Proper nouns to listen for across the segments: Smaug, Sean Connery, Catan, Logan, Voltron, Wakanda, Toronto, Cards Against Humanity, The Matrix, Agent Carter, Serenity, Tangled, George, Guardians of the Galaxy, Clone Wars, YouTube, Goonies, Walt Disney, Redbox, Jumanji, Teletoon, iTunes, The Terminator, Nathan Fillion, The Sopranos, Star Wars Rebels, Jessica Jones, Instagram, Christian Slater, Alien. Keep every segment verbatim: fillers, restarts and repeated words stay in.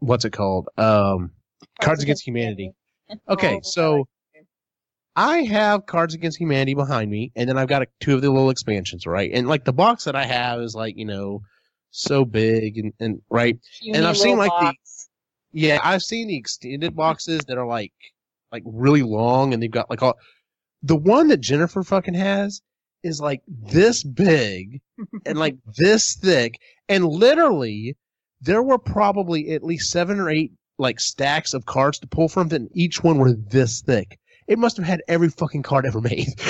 what's it called? Um, Cards Against Humanity. Okay, so I have Cards Against Humanity behind me, and then I've got a, two of the little expansions, right? And like the box that I have is like, you know, so big and, and right. And I've seen like the yeah, I've seen the extended boxes that are like like really long, and they've got like all the one that Jennifer fucking has is like this big and like this thick, and literally there were probably at least seven or eight like stacks of cards to pull from, and each one were this thick. It must have had every fucking card ever made,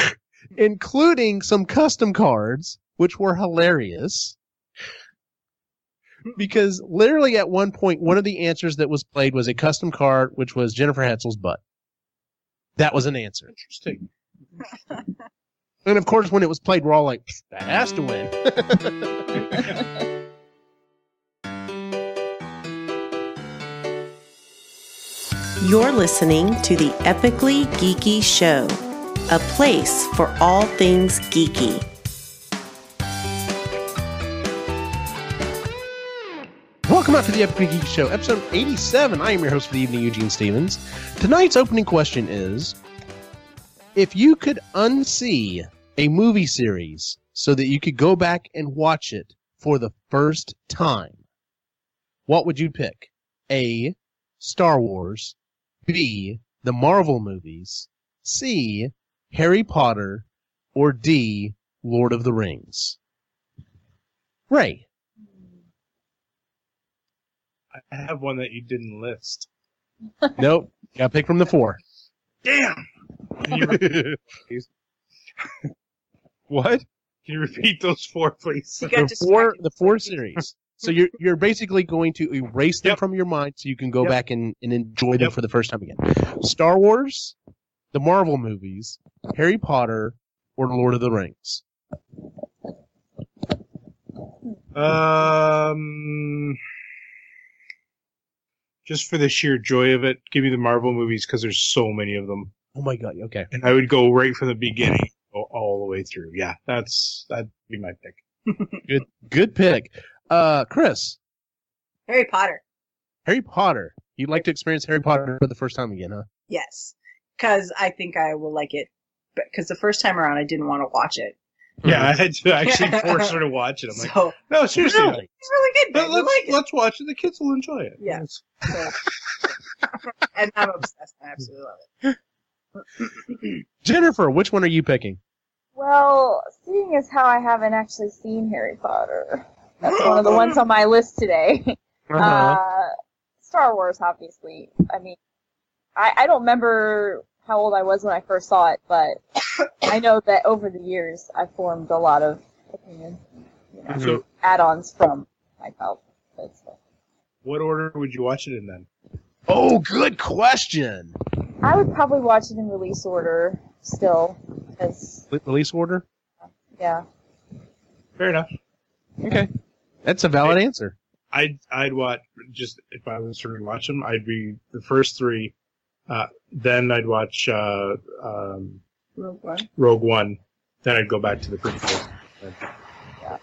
including some custom cards, which were hilarious. Because literally at one point, one of the answers that was played was a custom card, which was Jennifer Hetzel's butt. That was an answer. Interesting. And of course, when it was played, we're all like, that has to win. You're listening to The Epically Geeky Show, a place for all things geeky. Welcome out to The Epically Geeky Show, episode eighty-seven. I am your host for the evening, Eugene Stevens. Tonight's opening question is, if you could unsee a movie series so that you could go back and watch it for the first time, what would you pick? A, Star Wars. B, the Marvel movies. C, Harry Potter. Or D, Lord of the Rings. Ray. I have one that you didn't list. Nope. Got picked from the four. Damn! Can you repeat What? Can you repeat those four, please? The four, the four series. So you're you're basically going to erase them yep. from your mind so you can go yep. back and, and enjoy them yep. for the first time again. Star Wars, the Marvel movies, Harry Potter, or Lord of the Rings? Um, just for the sheer joy of it, give me the Marvel movies because there's so many of them. Oh my god, okay. And I would go right from the beginning all the way through. Yeah, that's that'd be my pick. Good good pick. Uh, Chris. Harry Potter. Harry Potter. You'd like to experience Harry Potter for the first time again, huh? Yes. Because I think I will like it. Because the first time around, I didn't want to watch it. Yeah, I had to actually force her to watch it. I'm like, so, no, seriously. Really, no. It's really good. But let's, like it. let's watch it. The kids will enjoy it. Yeah. So, and I'm obsessed. I absolutely love it. Jennifer, which one are you picking? Well, seeing as how I haven't actually seen Harry Potter... That's one of the ones on my list today. Uh-huh. Uh, Star Wars, obviously. I mean, I, I don't remember how old I was when I first saw it, but I know that over the years I formed a lot of opinions, you know, so, add-ons from myself. What order would you watch it in then? Oh, good question! I would probably watch it in release order still. Cause, release order? Yeah. Fair enough. Okay. That's a valid I'd, answer. I'd I'd watch just if I was to watch them, I'd be the first three. Uh, then I'd watch uh, um, Rogue One. Rogue One. Then I'd go back to the prequels. Yeah.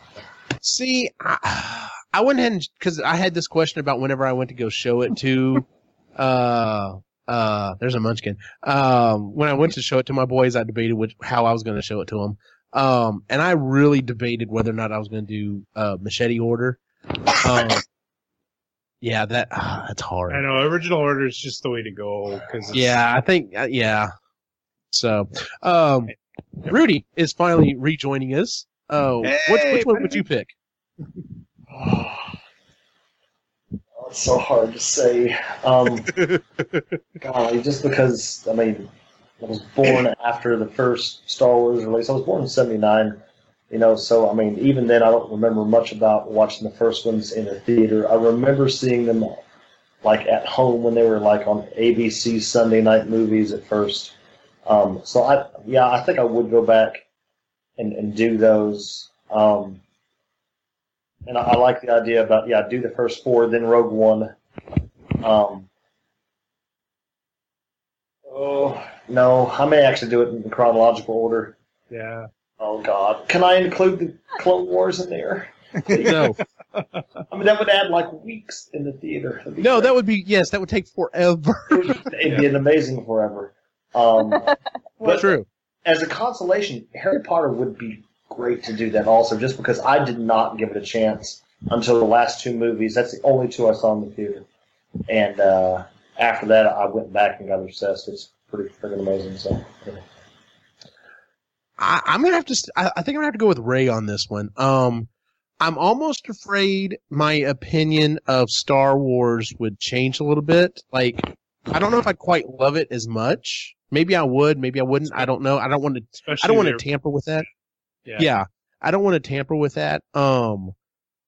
See, I, I went ahead because I had this question about whenever I went to go show it to. uh, uh, there's a munchkin. Um, when I went to show it to my boys, I debated which how I was going to show it to them. Um, and I really debated whether or not I was going to do uh, machete order. Um, yeah, that uh, that's hard. I know original order is just the way to go. Cause yeah, I think uh, yeah. So, um, Rudy is finally rejoining us. Uh, hey, which, which one would you pick? Oh, it's so hard to say. Um, golly, just because I mean. I was born after the first Star Wars release. I was born in seventy-nine, you know, so, I mean, even then I don't remember much about watching the first ones in the theater. I remember seeing them, like, at home when they were, like, on A B C Sunday night movies at first. Um, so, I yeah, I think I would go back and, and do those. Um, and I, I like the idea about, yeah, do the first four, then Rogue One. Um, oh... No, I may actually do it in chronological order. Yeah. Oh, God. Can I include the Clone Wars in there? No. I mean, that would add like weeks in the theater. No, great. That would be, yes, that would take forever. It would yeah. be an amazing forever. Um, but true. As a consolation, Harry Potter would be great to do that also, just because I did not give it a chance until the last two movies. That's the only two I saw in the theater. And uh, after that, I went back and got obsessed. It's pretty freaking amazing. So, yeah. I, I'm going to have to – I think I'm going to have to go with Ray on this one. Um, I'm almost afraid my opinion of Star Wars would change a little bit. Like, I don't know if I'd quite love it as much. Maybe I would. Maybe I wouldn't. I don't know. I don't want to – I don't want to tamper with that. Yeah. yeah. I don't want to tamper with that. Um,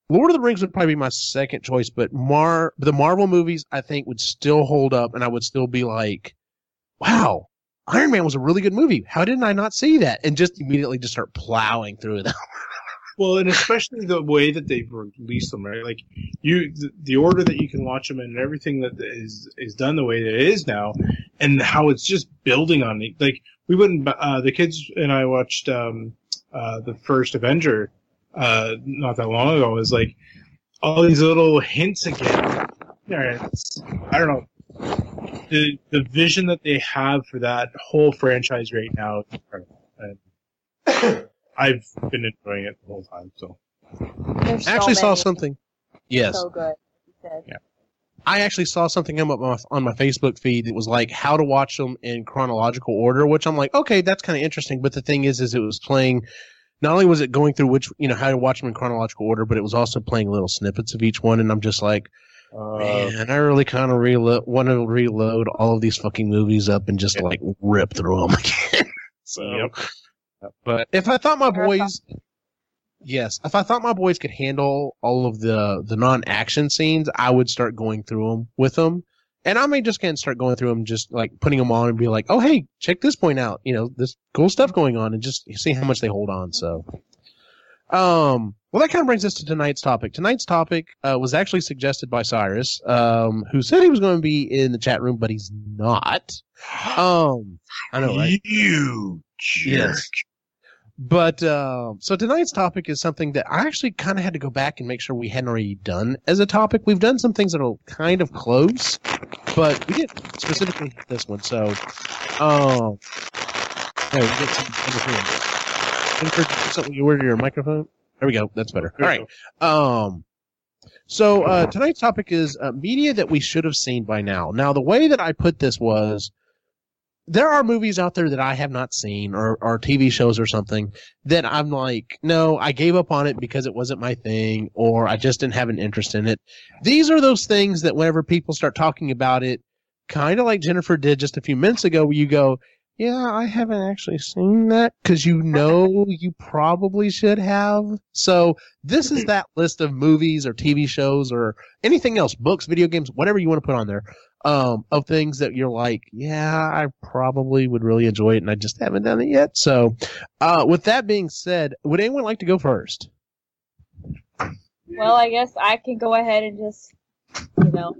Lord of the Rings would probably be my second choice, but Mar the Marvel movies I think would still hold up, and I would still be like, wow. Iron Man was a really good movie. How didn't I not see that? And just immediately just start plowing through them. Well, and especially the way that they've released them, right? Like you, the, the order that you can watch them in, and everything that is is done the way that it is now, and how it's just building on it. Like we wouldn't. Uh, the kids and I watched um, uh, the first Avenger uh, not that long ago. It was like all these little hints again. I don't know. The the vision that they have for that whole franchise right now, and I've been enjoying it the whole time. So, There's I actually so saw something. Yes. So good. Yeah. I actually saw something come up on my, on my Facebook feed that was like how to watch them in chronological order, which I'm like, okay, that's kind of interesting. But the thing is, is it was playing. Not only was it going through which you know how to watch them in chronological order, but it was also playing little snippets of each one, and I'm just like. Uh, Man, I really kind of relo- want to reload all of these fucking movies up and just yeah. like rip through them again. So, yep. But if I thought my boys, yes, if I thought my boys could handle all of the the non-action scenes, I would start going through them with them, and I may just kind of start going through them, just like putting them on and be like, oh hey, check this point out, you know, this cool stuff going on, and just see how much they hold on. So. Um, well, that kind of brings us to tonight's topic. Tonight's topic uh, was actually suggested by Cyrus, um, who said he was going to be in the chat room, but he's not. Um, I know, right? You jerk. Yes. But uh, so tonight's topic is something that I actually kind of had to go back and make sure we hadn't already done as a topic. We've done some things that are kind of close, but we didn't specifically hit this one. So, um, no, we did some other things. Something you were to your microphone. There we go. That's better. All right. Um, so uh, tonight's topic is uh, media that we should have seen by now. Now, the way that I put this was there are movies out there that I have not seen or, or T V shows or something that I'm like, no, I gave up on it because it wasn't my thing or I just didn't have an interest in it. These are those things that whenever people start talking about it, kind of like Jennifer did just a few minutes ago, where you go, yeah, I haven't actually seen that because you know you probably should have. So this is that list of movies or T V shows or anything else, books, video games, whatever you want to put on there, um, of things that you're like, yeah, I probably would really enjoy it and I just haven't done it yet. So uh, with that being said, would anyone like to go first? Well, I guess I can go ahead and just, you know,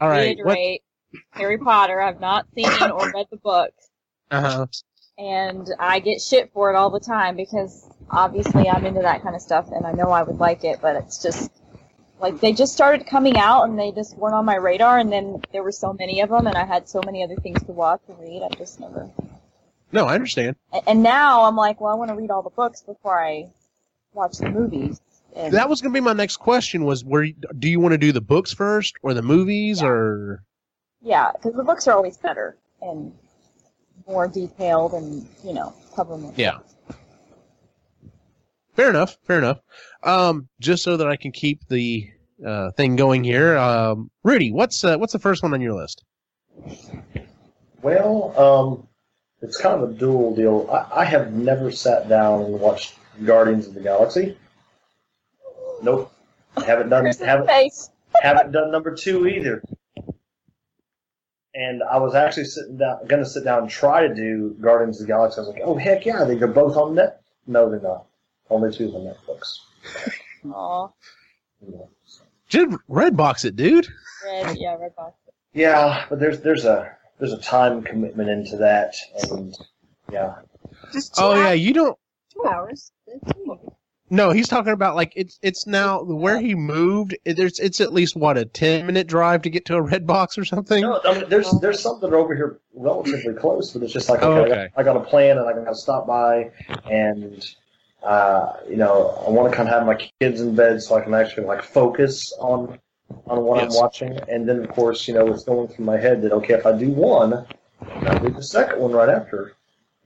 all right, reiterate what? Harry Potter. I've not seen or read the books. Uh-huh. And I get shit for it all the time because obviously I'm into that kind of stuff and I know I would like it, but it's just like they just started coming out and they just weren't on my radar, and then there were so many of them and I had so many other things to watch and read. I just never. No, I understand. And now I'm like, well, I want to read all the books before I watch the movies. And that was going to be my next question was, where do you want to do the books first or the movies yeah. or? Yeah, because the books are always better and more detailed and, you know, cover more. Yeah. Fair enough. Fair enough. Um, just so that I can keep the uh, thing going here. Um, Rudy, what's uh, what's the first one on your list? Well, um, it's kind of a dual deal. I, I have never sat down and watched Guardians of the Galaxy. Nope. Haven't done haven't, haven't done number two either. And I was actually sitting down, going to sit down and try to do Guardians of the Galaxy. I was like, oh, heck yeah, I think they're both on Netflix. No, they're not. Only two on Netflix. Aww. Yeah. Dude, Redbox it, dude. Red, yeah, Redbox it. Yeah, but there's there's a there's a time commitment into that, and yeah. Just two oh hours. Yeah, you don't. Two hours. No, he's talking about like it's it's now where he moved. There's it's at least what a ten minute drive to get to a Red Box or something. No, I mean, there's there's some that are over here relatively close, but it's just like okay, oh, okay. I, got, I got a plan and I got to stop by, and uh, you know I want to kind of have my kids in bed so I can actually like focus on on what yes. I'm watching, and then of course you know it's going through my head that okay if I do one, I'll do the second one right after.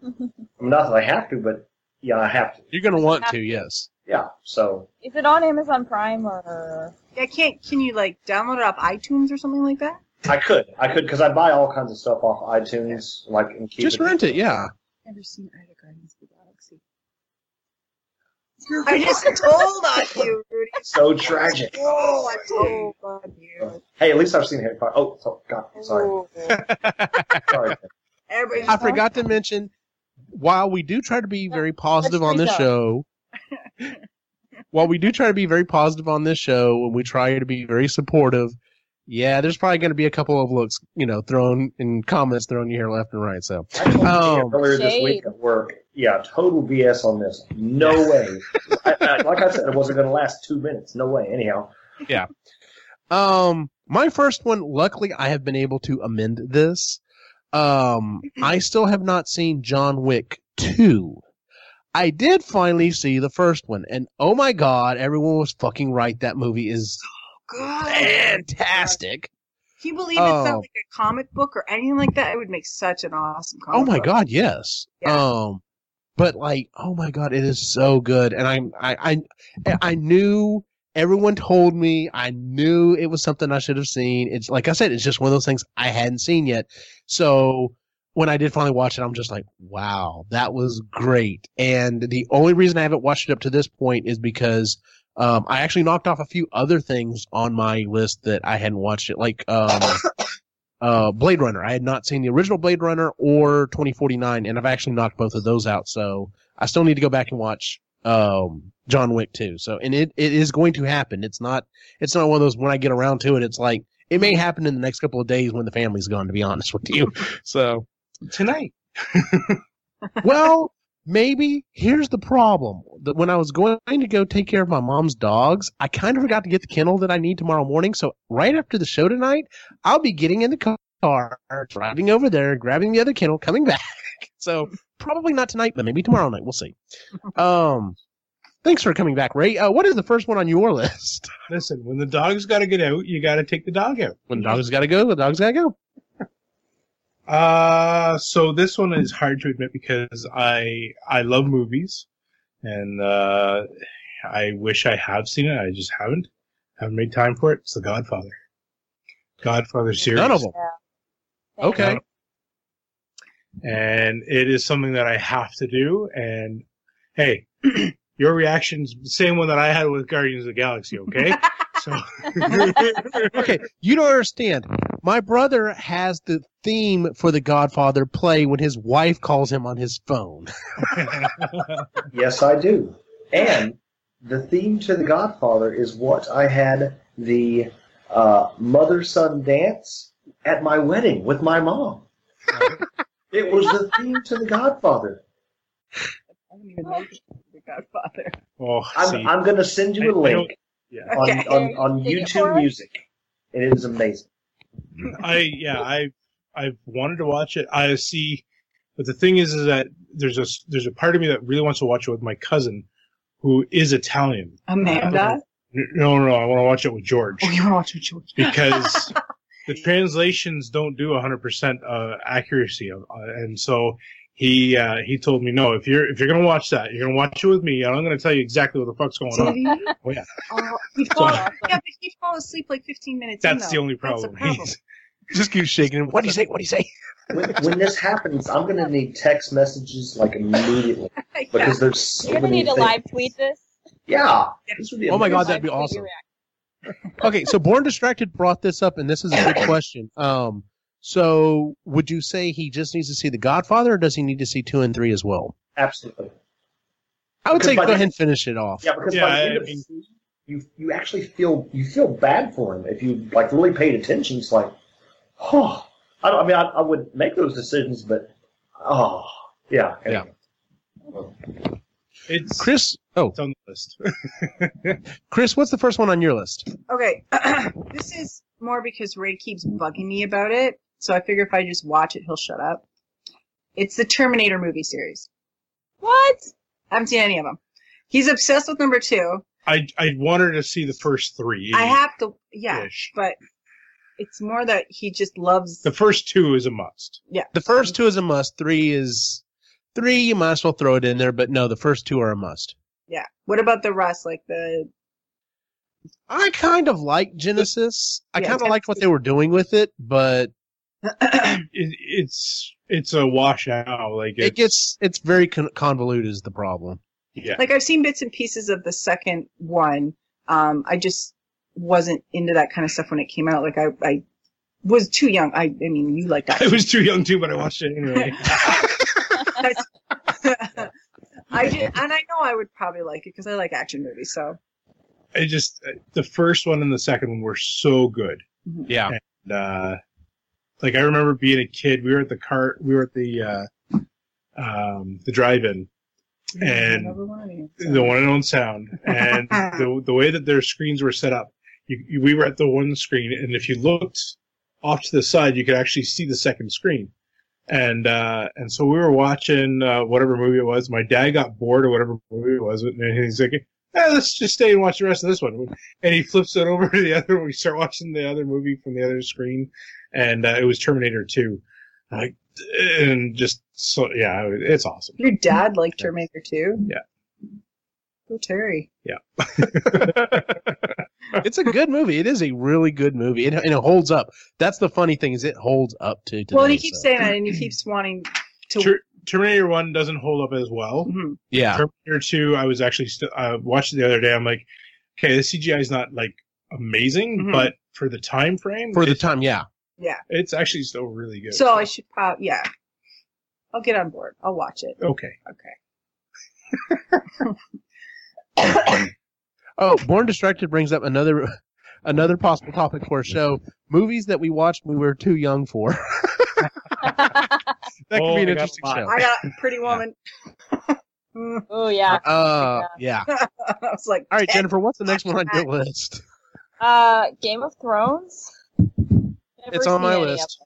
I mean, not that I have to, but yeah, I have to. You're gonna want to, to, yes. Yeah, so... Is it on Amazon Prime, or... Yeah, can't, can you, like, download it off iTunes or something like that? I could. I could, because I buy all kinds of stuff off iTunes, yeah. like, and keep Just it. rent it, yeah. I've never seen either Guardians of the Galaxy. I just told on you, Rudy. So tragic. Oh, I told on you. Hey, at least I've seen Harry Potter. Oh, oh God, sorry. Oh. sorry. Everybody's I forgot to mention, while we do try to be very positive on this show... While we do try to be very positive on this show, and we try to be very supportive, yeah, there's probably going to be a couple of looks, you know, thrown in comments thrown you here left and right. So I told um, you earlier shade. this week at work, yeah, total B S on this. No way. I, I, like I said, it wasn't going to last two minutes. No way. Anyhow. Yeah. Um, my first one. Luckily, I have been able to amend this. Um, I still have not seen John Wick two. I did finally see the first one, and oh my God, everyone was fucking right. That movie is oh, fantastic. Can you believe uh, it's not like a comic book or anything like that? It would make such an awesome comic book. Oh my book. God, yes. Yeah. Um, but like, oh my God, it is so good. And I, I, I, I knew everyone told me. I knew it was something I should have seen. It's like I said, it's just one of those things I hadn't seen yet. So. When I did finally watch it, I'm just like, wow, that was great. And the only reason I haven't watched it up to this point is because um, I actually knocked off a few other things on my list that I hadn't watched it, like um, uh, Blade Runner. I had not seen the original Blade Runner or twenty forty-nine, and I've actually knocked both of those out. So I still need to go back and watch um, John Wick two. So, and it, it is going to happen. It's not it's not one of those when I get around to it, it's like it may happen in the next couple of days when the family's gone, to be honest with you. So. Tonight. Well, maybe. Here's the problem. When I was going to go take care of my mom's dogs, I kind of forgot to get the kennel that I need tomorrow morning. So right after the show tonight, I'll be getting in the car, driving over there, grabbing the other kennel, coming back. So probably not tonight, but maybe tomorrow night. We'll see. Um, thanks for coming back, Ray. Uh, what is the first one on your list? Listen, when the dog's got to get out, you got to take the dog out. When the dog's got to go, the dog's got to go. Uh, so this one is hard to admit because I, I love movies and, uh, I wish I have seen it. I just haven't, haven't made time for it. It's The Godfather. Godfather series. None of them. Yeah. Okay. None of them. And it is something that I have to do. And hey, your reaction's the same one that I had with Guardians of the Galaxy. Okay. So. Okay. You don't understand. My brother has the theme for The Godfather play when his wife calls him on his phone. Yes, I do. And the theme to The Godfather is what I had the uh, mother-son dance at my wedding with my mom. It was the theme to The Godfather. I don't even know The Godfather. Oh, I'm, I'm going to send you a link yeah. on, okay. on, on YouTube Music. And it is amazing. I yeah I I've wanted to watch it. I see, but the thing is, is that there's a there's a part of me that really wants to watch it with my cousin, who is Italian. Amanda? No, no, no. I want to watch it with George. Oh, you want to watch it with George? Because the translations don't do one hundred percent uh, accuracy, of, uh, and so he uh, he told me no. If you're if you're gonna watch that, you're gonna watch it with me, and I'm gonna tell you exactly what the fuck's going on. Oh yeah. Oh, he'd fall, so, yeah, but he'd fall asleep like fifteen minutes. That's in, the only problem. problem. Just keep shaking him. What do you say? What do you say? When, when this happens, I'm gonna need text messages like immediately because yeah. there's so you're many. You're gonna need to live tweet this. Yeah. This would be oh my god, that'd be awesome. Okay, so Born Distracted brought this up, and this is a good question. Um. So, would you say he just needs to see The Godfather, or does he need to see two and three as well? Absolutely. I would because say go ahead and finish it off. Yeah, because yeah, by the end of it, you you actually feel you feel bad for him if you like really paid attention. It's like, oh, I don't. I mean, I, I would make those decisions, but oh, yeah, anyway. yeah. It's Chris. Oh, it's on the list. Chris, what's the first one on your list? Okay, this is more because Ray keeps bugging me about it, so I figure if I just watch it, he'll shut up. It's the Terminator movie series. What? I haven't seen any of them. He's obsessed with number two. I I wanted to see the first three. I have to, yeah, ish. But it's more that he just loves. The first two is a must. Yeah, the first two is a must. Three is. Three, you might as well throw it in there, but no, the first two are a must. Yeah. What about the rest? Like the. I kind of like Genesis. I yeah, kind of liked what they were doing with it, but it, it's it's a washout. Like it's, it gets it's very con- convoluted is the problem. Yeah. Like I've seen bits and pieces of the second one. Um, I just wasn't into that kind of stuff when it came out. Like I, I was too young. I, I mean, you liked that. I was too young too, but I watched it anyway. I did, and I know I would probably like it because I like action movies. So, I just the first one and the second one were so good. Yeah, and, uh, like I remember being a kid, we were at the car, we were at the uh, um, the drive-in, and one you, so. the one and only sound, and the the way that their screens were set up, you, you, we were at the one screen, and if you looked off to the side, you could actually see the second screen. And uh, and so we were watching uh, whatever movie it was. My dad got bored or whatever movie it was, and he's like, eh, let's just stay and watch the rest of this one. And he flips it over to the other. We start watching the other movie from the other screen, and uh, it was Terminator two. Like, and just, so yeah, it's awesome. Your dad liked Terminator two? Yeah. Go Terry. Yeah. It's a good movie. It is a really good movie. It, and it holds up. That's the funny thing is it holds up to today. Well, and he keeps so. saying that, and he keeps wanting to... Ter- Terminator one doesn't hold up as well. Mm-hmm. Yeah. Terminator two, I was actually... St- I watched it the other day. I'm like, okay, the C G I is not, like, amazing, mm-hmm. but for the time frame... For the time, yeah. Yeah. It's actually still really good. So, so. I should probably... Yeah. I'll get on board. I'll watch it. Okay. Okay. Oh, Born Distracted brings up another another possible topic for our show. Movies that we watched when we were too young for. That could oh, be an interesting show. I got Pretty Woman. Oh, yeah. Uh, yeah. yeah. I was like, all right, Jennifer, what's the next one on your list? Uh, Game of Thrones. Never it's on my list.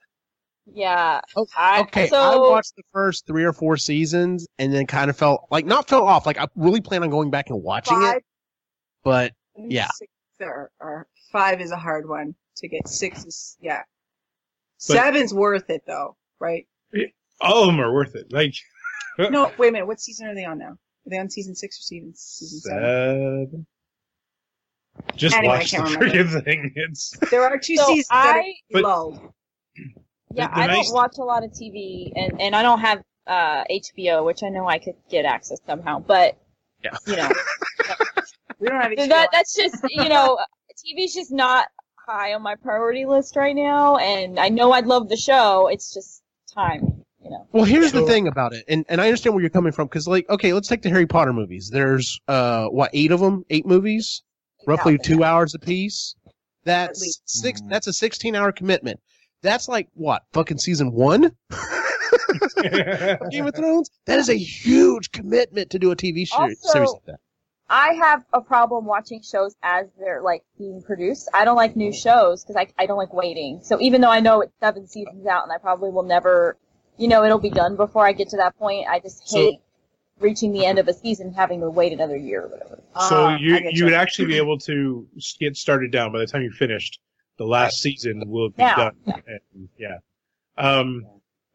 Yeah. Oh, okay, I, so... I watched the first three or four seasons and then kind of felt, like, not fell off. Like, I really plan on going back and watching Five. it. But, yeah. Six or, or five is a hard one to get. Six is, yeah. But Seven's worth it, though, right? All of them are worth it. Like, no, wait a minute. What season are they on now? Are they on season six or season, season seven? seven? Just anyway, watch the freaking thing. It's... There are two so seasons I, that are low. Yeah, the, the I nice... don't watch a lot of T V, and, and I don't have uh, H B O, which I know I could get access somehow, but, yeah. you know... We don't have that, that's just, you know, T V's just not high on my priority list right now, and I know I'd love the show, it's just time, you know. Well, here's the thing about it, and, and I understand where you're coming from, because, like, okay, let's take the Harry Potter movies. There's, uh, what, eight of them? Eight movies? Roughly yeah, two yeah. hours apiece? That's six. That's a sixteen-hour commitment. That's like, what, fucking season one? Game of Thrones? That is a huge commitment to do a T V show, also, series like that. I have a problem watching shows as they're, like, being produced. I don't like new shows because I, I don't like waiting. So even though I know it's seven seasons out and I probably will never, you know, it'll be done before I get to that point, I just hate so, reaching the end of a season and having to wait another year or whatever. So uh, you you would actually be able to get started down by the time you finished. The last right. season will be now, done. Yeah. And, yeah. Um,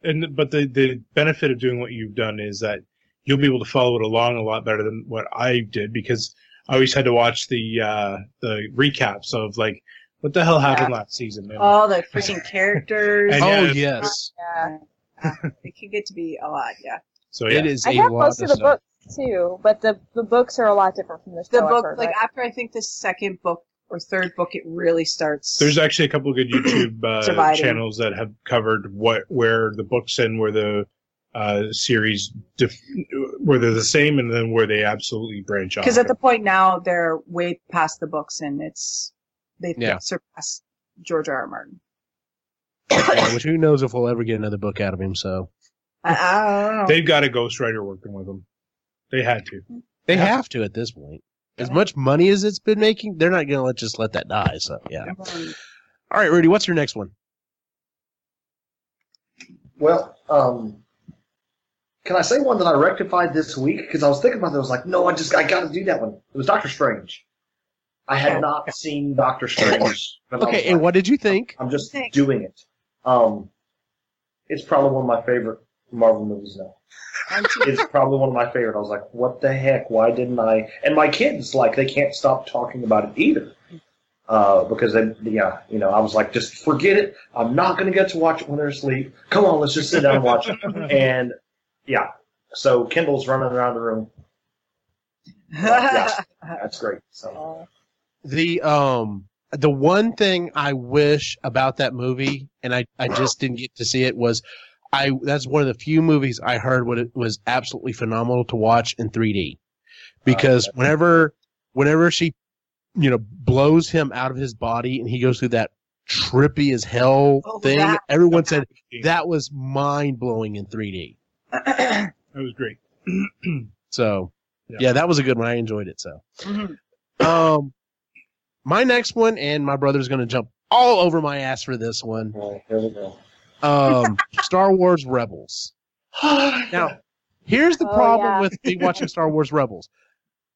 and But the, the benefit of doing what you've done is that you'll be able to follow it along a lot better than what I did because I always had to watch the uh, the recaps of, like, what the hell happened yeah. last season. Man? All the freaking characters. And, oh, yeah, yes. Yeah. Uh, it could get to be a lot, yeah. So yeah. It is I a have lot most of the stuff. books, too, but the, the books are a lot different from the show. The book, heard, like, right? After I think the second book or third book, it really starts. There's actually a couple of good YouTube uh, channels that have covered what where the books and where the Uh, series dif- where they're the same and then where they absolutely branch off. Because at the point now, they're way past the books and it's they've yeah. surpassed George R. R. Martin. Yeah, which who knows if we'll ever get another book out of him, so. I, I don't know. They've got a ghostwriter working with them. They had to. They yeah. have to at this point. As much money as it's been making, they're not going to let just let that die. So, yeah. All right, Rudy, what's your next one? Well, um, can I say one that I rectified this week? Because I was thinking about it. I was like, no, I just I got to do that one. It was Doctor Strange. I had not seen Doctor Strange. Okay, and like, what did you think? I'm just Thanks. doing it. Um, it's probably one of my favorite Marvel movies now. It's probably one of my favorite. I was like, what the heck? Why didn't I? And my kids, like, they can't stop talking about it either. Uh, because, they, yeah, you know, I was like, just forget it. I'm not going to get to watch it when they're asleep. Come on, let's just sit down and watch it. And, yeah, so Kendall's running around the room. Yeah, that's great. So the um the one thing I wish about that movie, and I, I just didn't get to see it, was I that's one of the few movies I heard what it was absolutely phenomenal to watch in three D, because uh, whenever whenever she, you know, blows him out of his body and he goes through that trippy as hell oh, thing, that, everyone that, said that was mind blowing in three D. That was great. So yeah. yeah, that was a good one. I enjoyed it. So, mm-hmm. um, my next one, and my brother's going to jump all over my ass for this one. Well, here we go. Um, Star Wars Rebels. Now, here's the oh, problem yeah. with me watching Star Wars Rebels.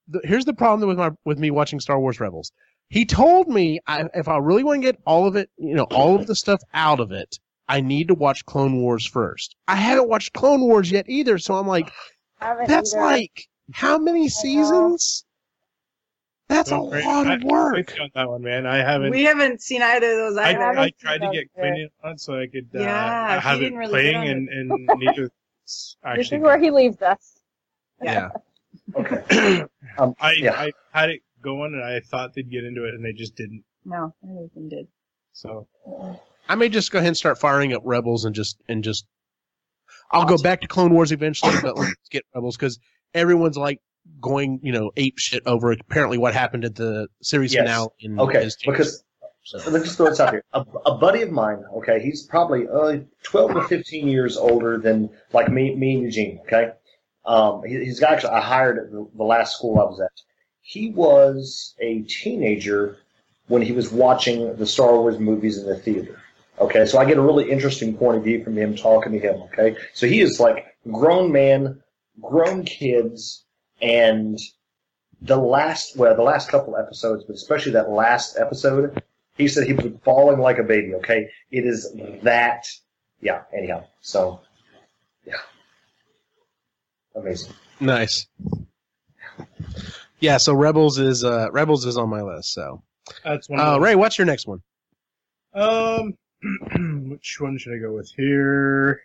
The, here's the problem with my with me watching Star Wars Rebels. He told me I, if I really want to get all of it, you know, all of the stuff out of it, I need to watch Clone Wars first. I haven't watched Clone Wars yet either, so I'm like, that's either. like how many seasons? That's oh, a great. lot of work. I, on that one, man. I haven't, we haven't seen either of those either. I, I, I tried to get Quinn on so I could uh, yeah, have it really playing, and, and neither actually. This is where he leaves us. Yeah. yeah. Okay. Um, I, yeah. I had it going, and I thought they'd get into it, and they just didn't. No, none of them did. So I may just go ahead and start firing up Rebels, and just and just I'll awesome. go back to Clone Wars eventually, but let's get Rebels, because everyone's like going, you know, ape shit over apparently what happened at the series yes. finale. In okay, because so. let's just throw this out here. A, a buddy of mine, okay, he's probably uh, twelve to fifteen years older than like me, me and Eugene. Okay, um, he, he's actually I hired at the, the last school I was at. He was a teenager when he was watching the Star Wars movies in the theater. Okay, so I get a really interesting point of view from him talking to him. Okay, so he is like grown man, grown kids. And the last, well, the last couple episodes, but especially that last episode, he said he was falling like a baby, okay? It is that, yeah, anyhow. So, yeah. Amazing. Nice. Yeah, so Rebels is uh, Rebels is on my list, so. That's one. Uh, Ray, what's your next one? Um, which one should I go with here?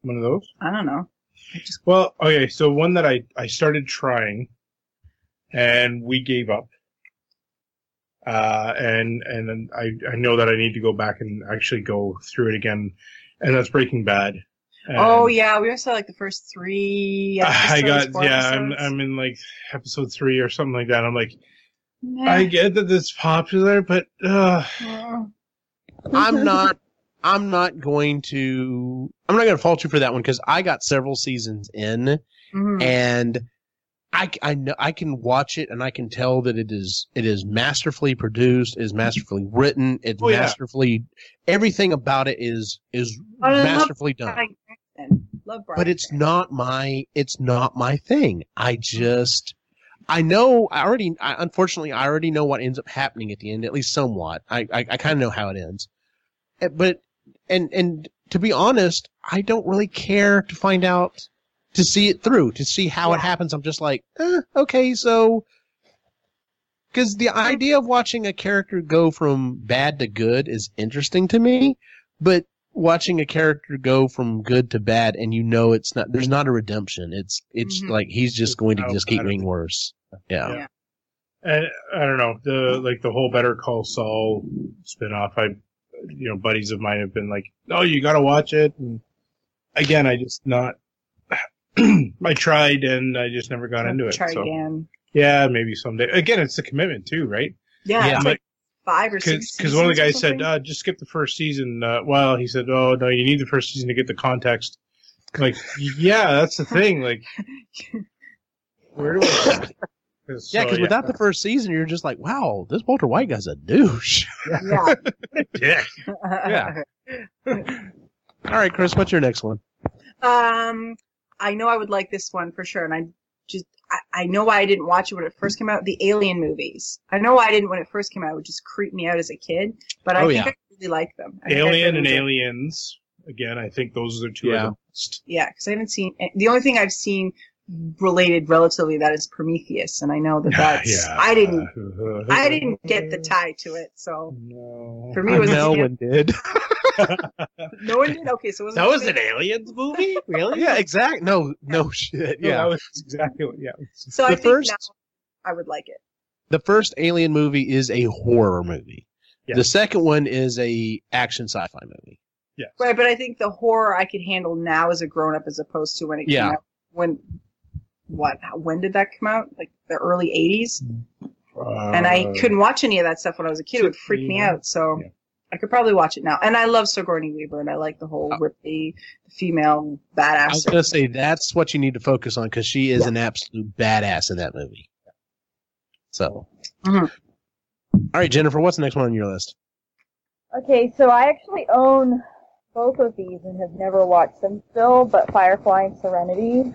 One of those? I don't know. Well, okay, so one that I, I started trying, and we gave up, uh, and and then I, I know that I need to go back and actually go through it again, and that's Breaking Bad. And oh yeah, we also like the first three episodes. I got yeah, episodes. I'm I'm in like episode three or something like that. I'm like, nah. I get that it's popular, but uh, yeah. I'm not. I'm not going to. I'm not going to fault you for that one, because I got several seasons in, mm. and I, I know I can watch it and I can tell that it is it is masterfully produced, is masterfully written, it's oh, yeah. masterfully everything about it is is oh, masterfully love done. Brian. Love Brian. But it's not my it's not my thing. I just I know I already. I, unfortunately, I already know what ends up happening at the end, at least somewhat. I I, I kind of know how it ends, but. And and to be honest, I don't really care to find out, to see it through, to see how yeah. it happens. I'm just like, eh, okay, so... Because the idea of watching a character go from bad to good is interesting to me, but watching a character go from good to bad and you know it's not... There's not a redemption. It's it's mm-hmm. like he's just going to just keep getting worse. Yeah. yeah. And I don't know. the Like the whole Better Call Saul spinoff, I... you know, buddies of mine have been like, "Oh, you gotta watch it." And again, I just not. I tried, and I just never got I'll into it. Try so. again. Yeah, maybe someday. Again, it's the commitment too, right? Yeah, yeah. It's like five or six. Because one of the guys said, uh, "Just skip the first season." Uh, well, he said, "Oh no, you need the first season to get the context." Like, yeah, that's the thing. Like, where do I? Cause, yeah, because so, yeah. without the first season, you're just like, wow, this Walter White guy's a douche. Yeah. yeah. yeah. All right, Chris, what's your next one? Um, I know I would like this one for sure, and I just I, I know why I didn't watch it when it first came out. The Alien movies. I know why I didn't when it first came out. It would just creep me out as a kid, but I oh, think yeah. I really like them. I Alien and Aliens. Again, I think those are two yeah. of the best. Yeah, because I haven't seen the only thing I've seen related relatively that is Prometheus, and I know that that's yeah. I didn't I didn't get the tie to it, so no. for me it was no an, one did. No one did. Okay, so it was that was an Aliens movie, really? Yeah, exactly. No, no shit. Yeah, no, that was exactly what. Yeah. So the I first, think now I would like it. The first Alien movie is a horror movie. Yes. The second one is a action sci-fi movie. Yes. Right, but I think the horror I could handle now as a grown up, as opposed to when it yeah. came out when. What? When did that come out? Like the early eighties? Uh, and I couldn't watch any of that stuff when I was a kid. It would freak me out. So yeah. I could probably watch it now. And I love Sigourney Weaver, and I like the whole oh. Ripley female badass. I was going to say, that's what you need to focus on, because she is yeah. an absolute badass in that movie. So. Mm-hmm. All right, Jennifer, what's the next one on your list? Okay, so I actually own both of these and have never watched them still, but Firefly and Serenity.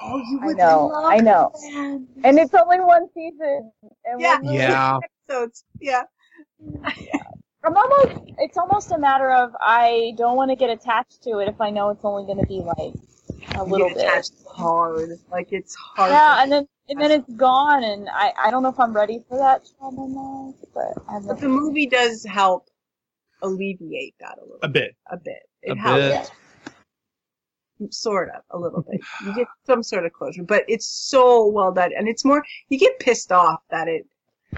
Oh, you would I know, love I know. Them. And it's only one season. And yeah. One yeah. Episodes. Yeah. I'm almost, it's almost a matter of I don't want to get attached to it if I know it's only going to be like a you little get attached bit. Hard. Like it's hard. Yeah, and then and then it's gone, and I, I don't know if I'm ready for that trauma now, but I'm But the movie does help alleviate that a little a bit. bit. A bit. It a helps. Bit. Sort of, a little bit. You get some sort of closure, but it's so well done, and it's more. You get pissed off that it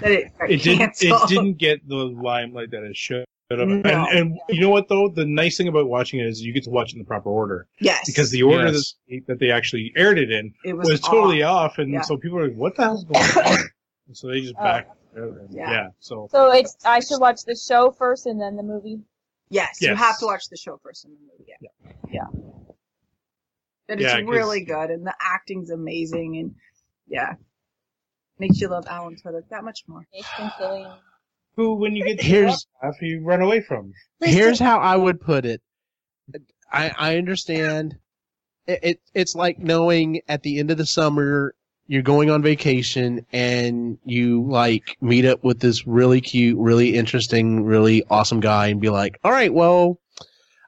that it it didn't it didn't get the limelight that it should have. No. And, and you know what though, the nice thing about watching it is you get to watch it in the proper order. Yes, because the order yes. that they actually aired it in it was, was totally off, off and yeah. so people are like, "What the hell's going on?" And so they just oh. back. Yeah. yeah, so so it's I should watch the show first and then the movie. Yes, yes. You have to watch the show first and the movie. Yeah, yeah. yeah. That yeah, it's really good, and the acting's amazing, and yeah, makes you love Alan Tudyk that much more. Who, when you get here's after you run away from. Here's how I would put it. I I understand. It, it it's like knowing at the end of the summer you're going on vacation, and you like meet up with this really cute, really interesting, really awesome guy, and be like, all right, well,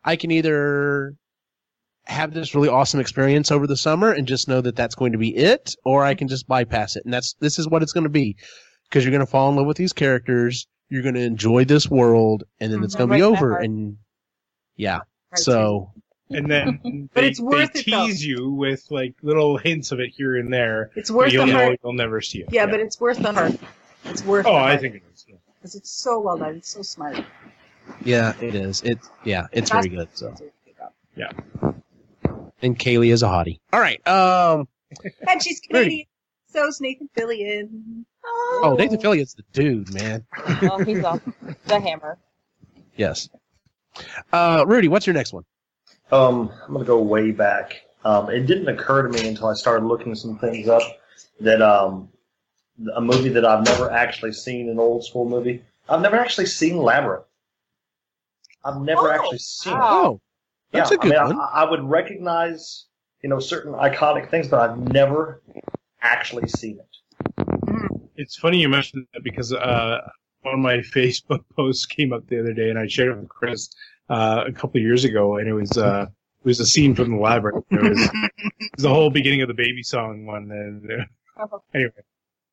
I can either have this really awesome experience over the summer and just know that that's going to be it, or I can just bypass it. And that's, this is what it's going to be, because you're going to fall in love with these characters. You're going to enjoy this world, and then mm-hmm. it's going to be over. And yeah, right, so. And then they, but it's worth they it, tease though. You with like little hints of it here and there. It's worth you'll the heart. You'll never see it. Yeah, yeah, but it's worth the heart. It's worth. Oh, the heart. I think it is. Because yeah. it's so well done. It's so smart. Yeah, it is. It yeah, it's very good. So yeah. And Kaylee is a hottie. All right. Um, and she's Canadian. So's Nathan Fillion. Oh. oh, Nathan Fillion's the dude, man. Oh, he's off the hammer. Yes. Uh, Rudy, what's your next one? Um, I'm going to go way back. Um, it didn't occur to me until I started looking some things up that um, a movie that I've never actually seen, an old school movie. I've never actually seen Labyrinth. I've never oh, actually seen wow. it. Oh. That's yeah, a good I mean, one. I, I would recognize, you know, certain iconic things, but I've never actually seen it. It's funny you mentioned that, because uh, one of my Facebook posts came up the other day, and I shared it with Chris uh, a couple of years ago, and it was uh, it was a scene from The Labyrinth. It was, it was the whole beginning of the Baby song one. And, uh, anyway,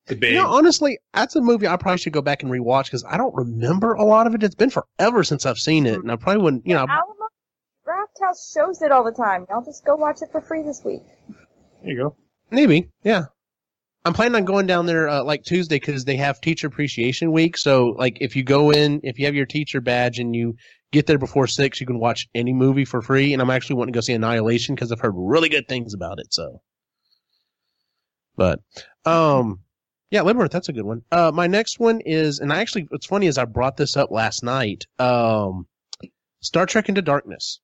the Baby. You know, honestly, that's a movie I probably should go back and rewatch, because I don't remember a lot of it. It's been forever since I've seen it, and I probably wouldn't, you know. I Draft House shows it all the time. Y'all just go watch it for free this week. There you go. Maybe, yeah. I'm planning on going down there uh, like Tuesday, because they have Teacher Appreciation Week. So, like, if you go in, if you have your teacher badge and you get there before six, you can watch any movie for free. And I'm actually wanting to go see Annihilation, because I've heard really good things about it. So, but, um, yeah, Labyrinth, that's a good one. Uh, my next one is, and I actually, what's funny is I brought this up last night. Um, Star Trek Into Darkness.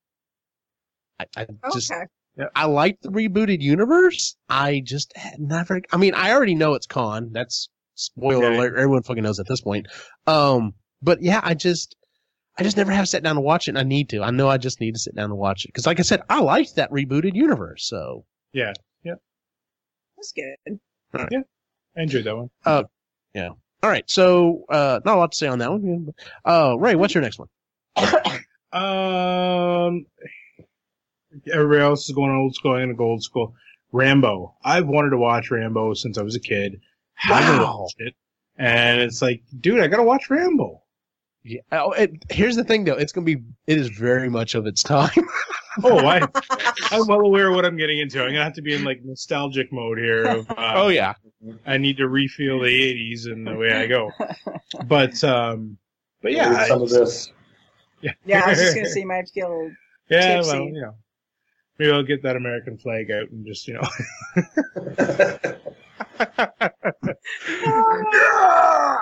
I, I just okay. yeah. I like the rebooted universe. I just never. I mean, I already know it's Khan. That's spoiler okay. alert. Everyone fucking knows at this point. Um, but yeah, I just. I just never have sat down to watch it, and I need to. I know I just need to sit down and watch it. Because, like I said, I liked that rebooted universe, so. Yeah, yeah. That's good. All right. Yeah, I enjoyed that one. Uh, yeah. All right, so uh, not a lot to say on that one. Uh, Ray, what's your next one? um, Everybody else is going old school. I'm going to go old school. Rambo. I've wanted to watch Rambo since I was a kid. Wow. I've watched it. And it's like, dude, I got to watch Rambo. Yeah. Oh, it, here's the thing, though. It's gonna be. It is very much of its time. oh, I, I'm well aware of what I'm getting into. I'm gonna have to be in like nostalgic mode here. Of, uh, oh yeah. I need to refeel the eighties and away I go. But um, but yeah. yeah I, some of this. Yeah. yeah, I was just gonna say, you might feel a little yeah, tipsy. Well, you know, maybe I'll get that American flag out and just you know.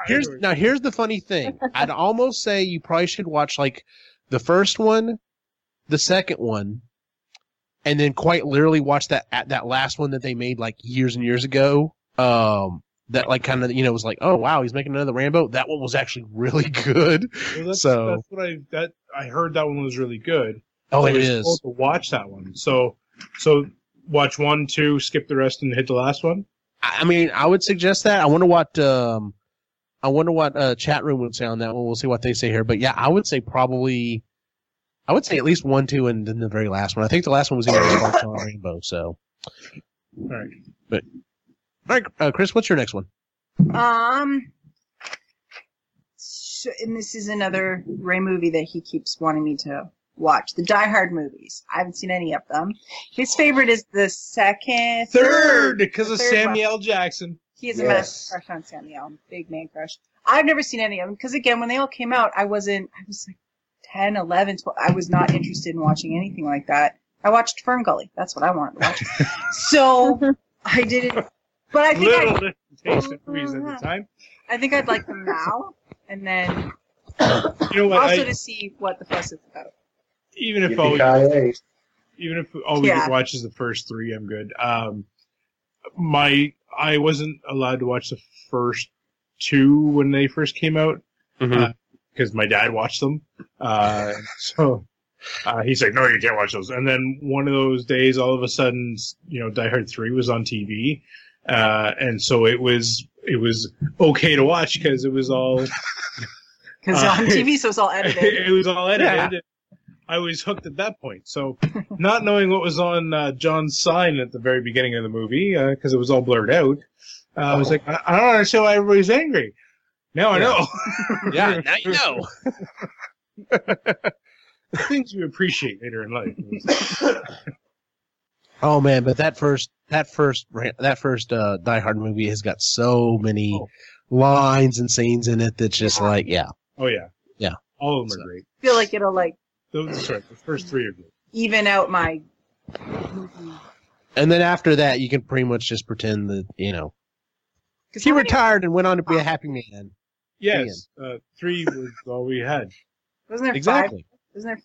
Here's now. Here's the funny thing. I'd almost say you probably should watch like the first one, the second one, and then quite literally watch that that last one that they made like years and years ago. Um, that like kind of you know was like, oh wow, he's making another Rambo. That one was actually really good. Well, that's, so that's what I that I heard that one was really good. Oh, it is. Supposed to watch that one. So so watch one, two, skip the rest, and hit the last one. I mean, I would suggest that. I wonder what um, I wonder what uh, chat room would say on that one. We'll see what they say here. But yeah, I would say probably, I would say at least one, two, and then the very last one. I think the last one was even on Rainbow. So, all right, but all right, uh, Chris, what's your next one? Um, so, and this is another Ray movie that he keeps wanting me to watch. The Die Hard movies. I haven't seen any of them. His favorite is the second... Third! Because of Samuel Jackson. He has a massive crush on Samuel. Big man crush. I've never seen any of them. Because, again, when they all came out, I wasn't... I was like ten, eleven, twelve. I was not interested in watching anything like that. I watched Fern Gully. That's what I wanted to watch. So, I didn't... But I think Little I... Little movies at the time. I think I'd like them now. And then... You know what? Also I, to see what the fuss is about. Even if all we, even if all we yeah. watch is the first three, I'm good. Um, my I wasn't allowed to watch the first two when they first came out because mm-hmm. uh, my dad watched them. Uh, so uh, he's like, "No, you can't watch those." And then one of those days, all of a sudden, you know, Die Hard three was on T V, uh, and so it was it was okay to watch because it was all because uh, on T V, so it's all edited. It was all edited. Yeah. I was hooked at that point. So not knowing what was on uh, John's sign at the very beginning of the movie, because uh, it was all blurred out, uh, oh. I was like, I-, I don't understand why everybody's angry. Now yeah. I know. yeah, now you know. Things you appreciate later in life. Oh, man, but that first that first, that first uh, Die Hard movie has got so many oh. lines and scenes in it that's just like, yeah. Oh, yeah. Yeah. All of them so. Are great. I feel like it'll, like, Those are the first three of them. Even out my. And then after that, you can pretty much just pretend that, you know. He retired and went on to be a happy man. Yes. Uh, three was all we had. Wasn't there exactly. five? Wasn't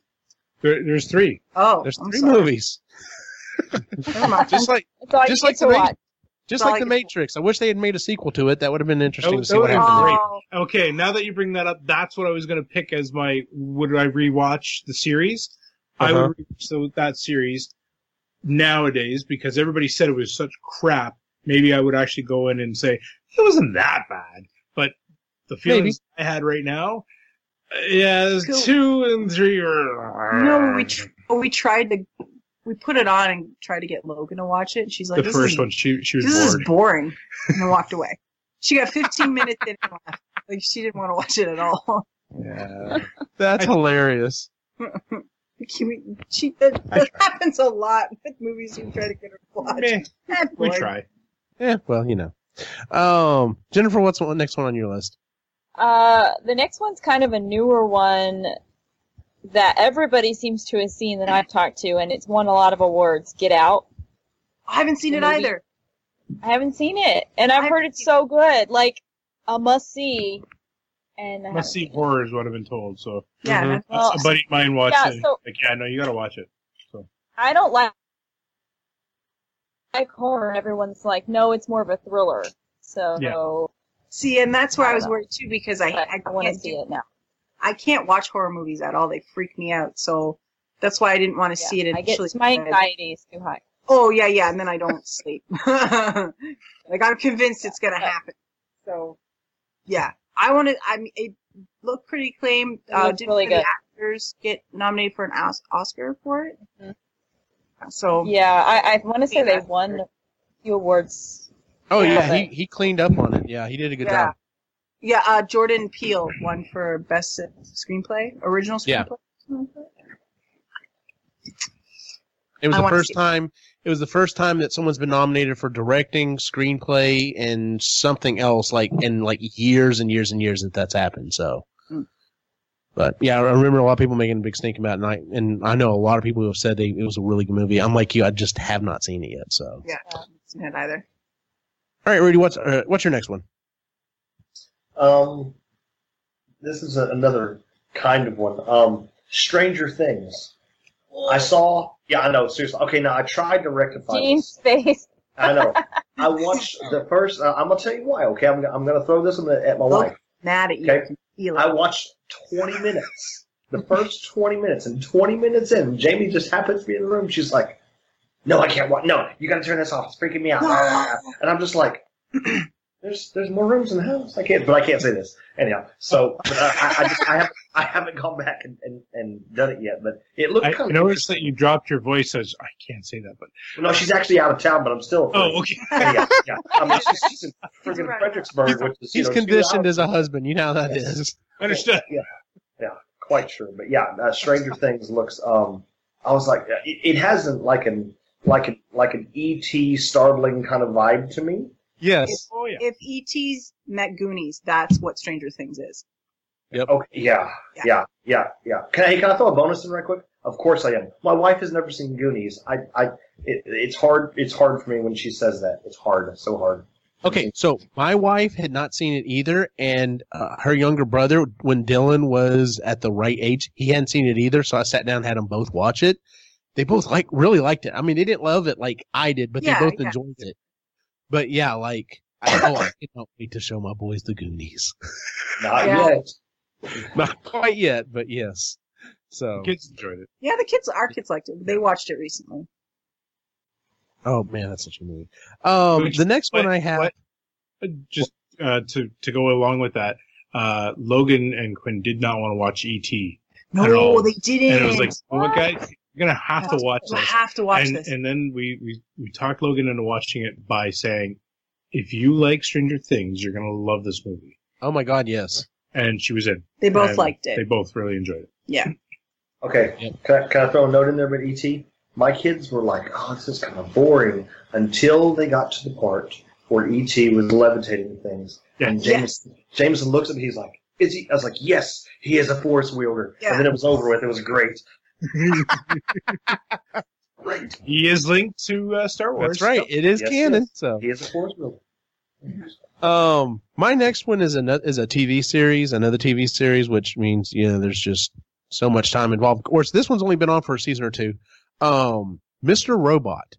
there... there? There's three. Oh. There's I'm three sorry. Movies. just like, just like the Ma- just like the Matrix. I wish they had made a sequel to it. That would have been interesting oh, to see oh, what happened. Oh. There. Okay, now that you bring that up, that's what I was going to pick as my would I rewatch the series? Uh-huh. I would rewatch that series nowadays because everybody said it was such crap. Maybe I would actually go in and say it wasn't that bad, but the feelings Maybe. I had right now, yeah, cool. two and three are. No, we tr- we tried to. We put it on and tried to get Logan to watch it. And she's like, the first is, one, she she was this bored. This is boring. And I walked away. She got fifteen minutes in and left. Like, she didn't want to watch it at all. Yeah. That's I, hilarious. She, that that happens a lot with movies you try to get her to watch. Meh, That's we boring. Try. Yeah, well, you know. Um, Jennifer, what's the next one on your list? Uh, the next one's kind of a newer one that everybody seems to have seen that I've talked to, and it's won a lot of awards. Get Out. I haven't seen it either. I haven't seen it, and I've heard it's so good. Like, a must-see. Must-see horror is what I've been told, so. Yeah. Mm-hmm. Well, a buddy of mine watched yeah, so, it. Like, yeah, no, you gotta watch it. So. I don't like, like horror. Everyone's like, no, it's more of a thriller. So yeah. See, and that's where I, I was know. worried too, because I but I, I want to see it now. I can't watch horror movies at all. They freak me out. So that's why I didn't want to yeah, see it initially. I get, my anxiety is too high. Oh, yeah, yeah, and then I don't sleep. Like, I'm convinced yeah, it's going to yeah. happen. So, yeah. I want to, I mean, it looked pretty acclaimed. It uh, didn't really the actors get nominated for an os- Oscar for it? Mm-hmm. So. Yeah, I, I want to say they won a few awards. Oh, yeah, he, he cleaned up on it. Yeah, he did a good yeah. job. Yeah, uh, Jordan Peele won for Best Screenplay, Original Screenplay. Yeah. It was I the first time. It was the first time that someone's been nominated for directing, screenplay, and something else like in like years and years and years that that's happened. So, mm. but yeah, I remember a lot of people making a big stink about it, and I, and I know a lot of people who have said they, it was a really good movie. I'm like you, I just have not seen it yet. So yeah, I haven't seen it either. All right, Rudy, what's uh, what's your next one? Um, this is a, another kind of one. Um, Stranger Things. I saw. Yeah, I know. Seriously. Okay, now I tried to rectify Gene's this. Face. I know. I watched the first. Uh, I'm gonna tell you why. Okay, I'm I'm gonna throw this one at my Look wife. Mad at you. Okay? Eli. I watched twenty minutes. The first twenty minutes, and twenty minutes in, Jamie just happens to be in the room. She's like, "No, I can't watch. No, you gotta turn this off. It's freaking me out." And I'm just like, "There's there's more rooms in the house. I can't, but I can't say this anyhow." So but I, I just I have. I haven't gone back and, and, and done it yet, but it looked kind of I noticed that you dropped your voice as, I can't say that, but... No, she's actually out of town, but I'm still... Oh, okay. yeah, yeah. I'm mean, she's, she's in friggin' right. Fredericksburg, he's, which is... He's you know, conditioned as a husband. You know how that yes. is. Understood. Yeah, yeah, quite sure. But yeah, uh, Stranger Things looks... Um, I was like... It, it hasn't like an like an, like an E T startling kind of vibe to me. Yes. If, oh, yeah. if E T's met Goonies, that's what Stranger Things is. Yep. Okay. Yeah, yeah. Yeah. Yeah. Yeah. Can I? Can I throw a bonus in right quick? Of course I am. My wife has never seen Goonies. I. I. It, it's hard. It's hard for me when she says that. It's hard. It's so hard. Okay. So my wife had not seen it either, and uh, her younger brother, when Dylan was at the right age, he hadn't seen it either. So I sat down, and had them both watch it. They both like really liked it. I mean, they didn't love it like I did, but yeah, they both yeah. enjoyed it. But yeah, like I, oh, I cannot wait to show my boys the Goonies. Not yeah. yet. Not quite yet, but yes. So the kids enjoyed it. Yeah, the kids, our kids liked it. They watched it recently. Oh man, that's such a movie. Um, Which, the next what, one I have, what, just uh, to to go along with that, uh, Logan and Quinn did not want to watch E T No, they didn't. And I was like, "Well, guys, you're gonna have to watch this. You have to watch and, this." And then we, we we talked Logan into watching it by saying, "If you like Stranger Things, you're gonna love this movie." Oh my God, yes. And she was in. They both liked it. They both really enjoyed it. Yeah. Okay. Yeah. Can, I, can I throw a note in there about E T? My kids were like, oh, this is kind of boring, until they got to the part where E T was levitating things. Yeah. And James, yes. Jameson looks at me, he's like, is he? I was like, yes, he is a force wielder. Yeah. And then it was over with. It was great. Great. He is linked to uh, Star Wars. That's right. It is yes, canon. Yes. So. He is a force wielder. Um, my next one is another is a T V series, another T V series, which means you know there's just so much time involved. Of course, this one's only been on for a season or two. Um, Mister Robot.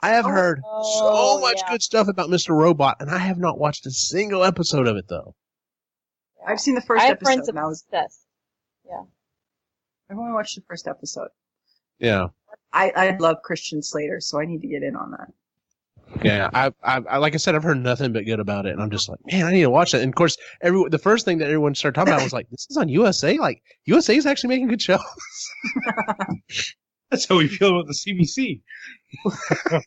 I have oh, heard so much yeah. good stuff about Mister Robot, and I have not watched a single episode of it though. I've seen the first I episode. Friends and I was obsessed. Yeah, I've only watched the first episode. Yeah, I I love Christian Slater, so I need to get in on that. Yeah, I, I, I, like I said, I've heard nothing but good about it, and I'm just like, man, I need to watch that. And of course, every the first thing that everyone started talking about was like, this is on U S A. Like, U S A is actually making good shows. That's how we feel about the C B C. Of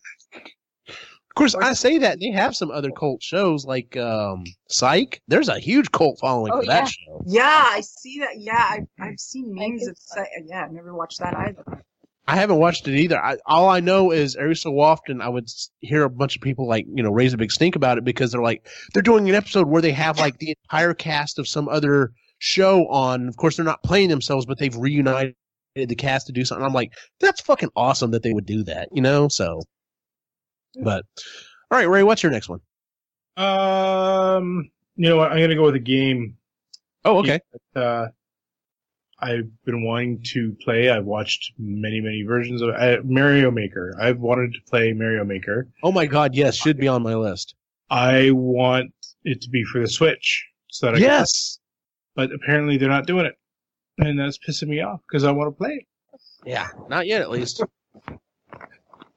course, I say that they have some other cult shows like um, Psych. There's a huge cult following oh, for yeah. that show. Yeah, I see that. Yeah, I, I've seen memes of Psych. Yeah, I've never watched that either. I haven't watched it either. I, all I know is every so often I would hear a bunch of people like, you know, raise a big stink about it because they're like, they're doing an episode where they have like the entire cast of some other show on. Of course, they're not playing themselves, but they've reunited the cast to do something. I'm like, that's fucking awesome that they would do that, you know? So, but all right, Ray, what's your next one? Um, you know what? I'm going to go with a game. Oh, okay. But, uh, I've been wanting to play. I've watched many, many versions of it. I, Mario Maker. I've wanted to play Mario Maker. Oh my God, yes, should be on my list. I want it to be for the Switch, so that I yes, can, but apparently they're not doing it, and that's pissing me off because I want to play it. Yeah, not yet, at least.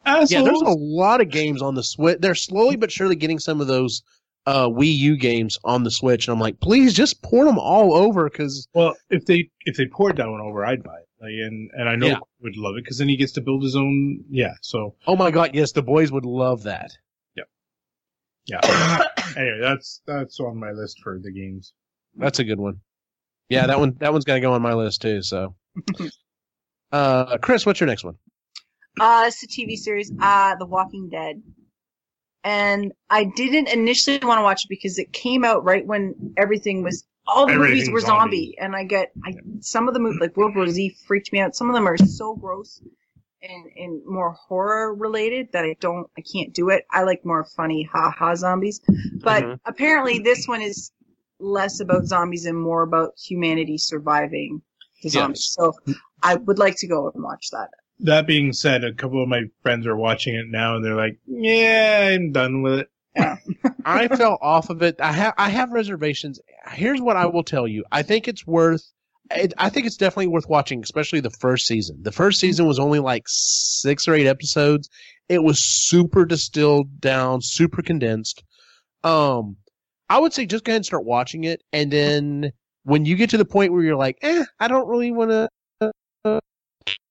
Assholes. Yeah, there's a lot of games on the Switch. They're slowly but surely getting some of those uh, Wii U games on the Switch, and I'm like, please just port them all over. Because well, if they if they poured that one over, I'd buy it, like, and and I know yeah. he would love it because then he gets to build his own. Yeah, so oh my God, yes, the boys would love that. Yep. Yeah. Yeah. Anyway, that's that's on my list for the games. That's a good one. Yeah, that one that one's got to go on my list too. So, uh, Chris, what's your next one? Uh, it's a T V series, uh, The Walking Dead. And I didn't initially want to watch it because it came out right when everything was, all the movies were zombie. zombie. And I get, I, some of the movies, like World War Z freaked me out. Some of them are so gross and, and more horror related that I don't, I can't do it. I like more funny ha-ha zombies. But mm-hmm. apparently this one is less about zombies and more about humanity surviving the zombies. Yes. So I would like to go and watch that. That being said, a couple of my friends are watching it now, and they're like, yeah, I'm done with it. Yeah. I fell off of it. I, ha- I have reservations. Here's what I will tell you. I think it's worth it, – I think it's definitely worth watching, especially the first season. The first season was only like six or eight episodes. It was super distilled down, super condensed. Um, I would say just go ahead and start watching it, and then when you get to the point where you're like, eh, I don't really want to uh,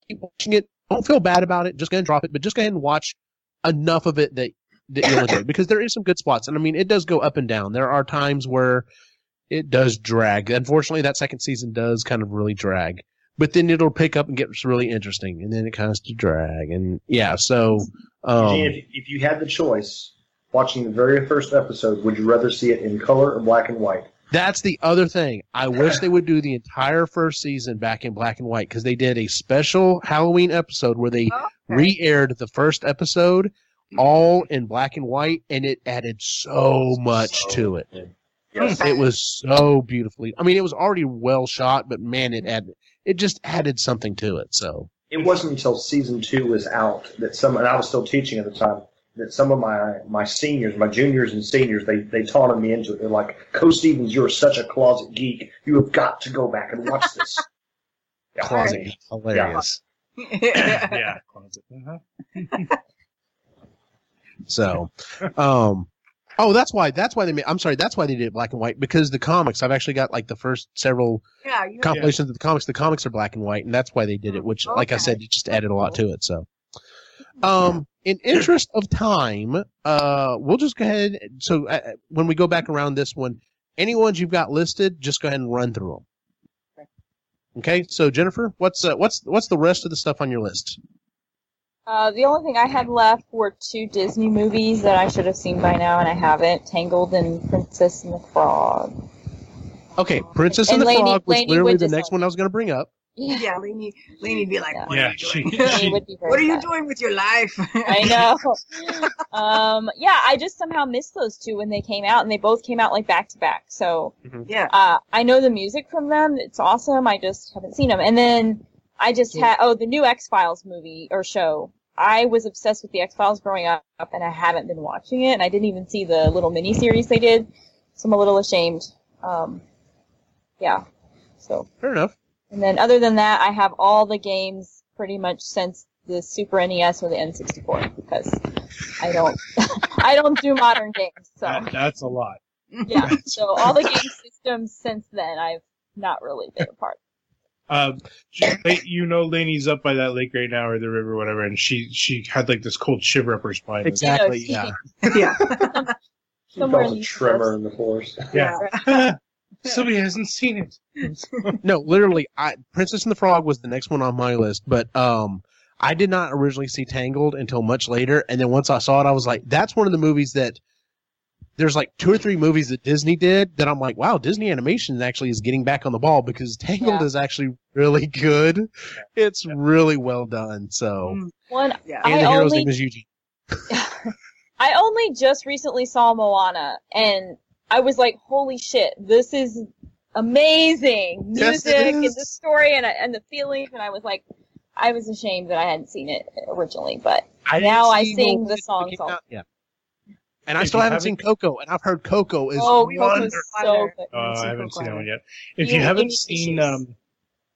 keep watching it, don't feel bad about it. Just go ahead and drop it, but just go ahead and watch enough of it that, that you'll enjoy it, because there is some good spots. And I mean, it does go up and down. There are times where it does drag. Unfortunately, that second season does kind of really drag, but then it'll pick up and get really interesting, and then it kind of drag. And yeah, so um, if, if you had the choice watching the very first episode, would you rather see it in color or black and white? That's the other thing. I wish they would do the entire first season back in black and white, because they did a special Halloween episode where they okay. re-aired the first episode all in black and white, and it added so much so to it. Yes. It was so beautifully. I mean, it was already well shot, but man, it added it just added something to it. So it wasn't until season two was out that some, and I was still teaching at the time, that some of my, my seniors, my juniors and seniors, they, they taunted me into it. They're like, Co Stevens, you're such a closet geek. You have got to go back and watch this. Yeah. Closet. Hilarious. Yeah. Yeah. Closet. Uh-huh. So, um, oh, that's why, that's why they made, I'm sorry, that's why they did it black and white, because the comics, I've actually got like the first several yeah, you know, compilations yeah. of the comics. The comics are black and white, and that's why they did it, which, okay. like I said, it just added a lot to it. So, um, in interest of time, uh, we'll just go ahead. So uh, when we go back around this one, any ones you've got listed, just go ahead and run through them. Okay. Okay. So Jennifer, what's uh, what's what's the rest of the stuff on your list? Uh, the only thing I had left were two Disney movies that I should have seen by now, and I haven't: Tangled and Princess and the Frog. Okay, Princess and, and the Lainey, Frog was Lainey literally the next one I was going to bring up. Yeah, yeah Lainey, Lainey'd be like, yeah. what, yeah, are she, she, what are you doing with your life? I know. Um, yeah, I just somehow missed those two when they came out, and they both came out like back to back. So mm-hmm. yeah. uh, I know the music from them. It's awesome. I just haven't seen them. And then I just had, oh, the new X-Files movie or show. I was obsessed with the X-Files growing up, and I haven't been watching it, and I didn't even see the little miniseries they did. So I'm a little ashamed. Um, yeah. So fair enough. And then other than that, I have all the games pretty much since the Super N E S or the N sixty-four, because I don't I don't do modern games. So that, that's a lot. Yeah, that's so all the game systems since then, I've not really been a part. Uh, you know Lainey's up by that lake right now, or the river or whatever, and she, she had like this cold shiver up her spine. Exactly, you know, she, yeah. yeah. She calls a tremor in the forest. Yeah. yeah. Somebody hasn't seen it. No, literally, I, Princess and the Frog was the next one on my list, but um, I did not originally see Tangled until much later, and then once I saw it, I was like, that's one of the movies that there's like two or three movies that Disney did that I'm like, wow, Disney Animation actually is getting back on the ball, because Tangled yeah. is actually really good. Yeah. It's yeah. really well done. So, one, yeah. And I the hero's only, name is Eugene. I only just recently saw Moana, and I was like, holy shit, this is amazing music yes, and the story and, and the feelings. And I was like, I was ashamed that I hadn't seen it originally, but I now I sing the songs all. Yeah. And I if still haven't, haven't seen Coco, and I've heard Coco is oh, wonderful. So uh, I haven't seen that one yet. If you, you haven't seen, um,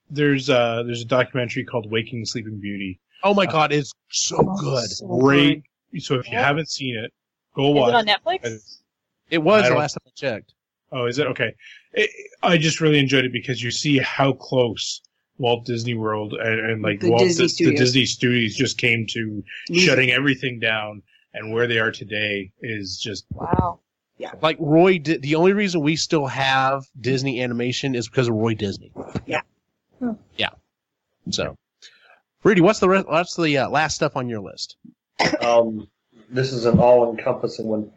there's uh, there's a documentary called "Waking Sleeping Beauty." Oh my uh, God, it's so oh, good, so great. Good. So if you yeah. haven't seen it, go is watch. Is it on Netflix? It was the last time I checked. Oh, is it okay? It, I just really enjoyed it because you see how close Walt Disney World and, and like the Walt Disney Di- the Disney Studios just came to Music. shutting everything down. And where they are today is just wow. Yeah, like Roy. Di- the only reason we still have Disney animation is because of Roy Disney. Yeah, huh. yeah. So, Rudy, what's the re- what's the uh, last stuff on your list? Um, this is an all-encompassing one.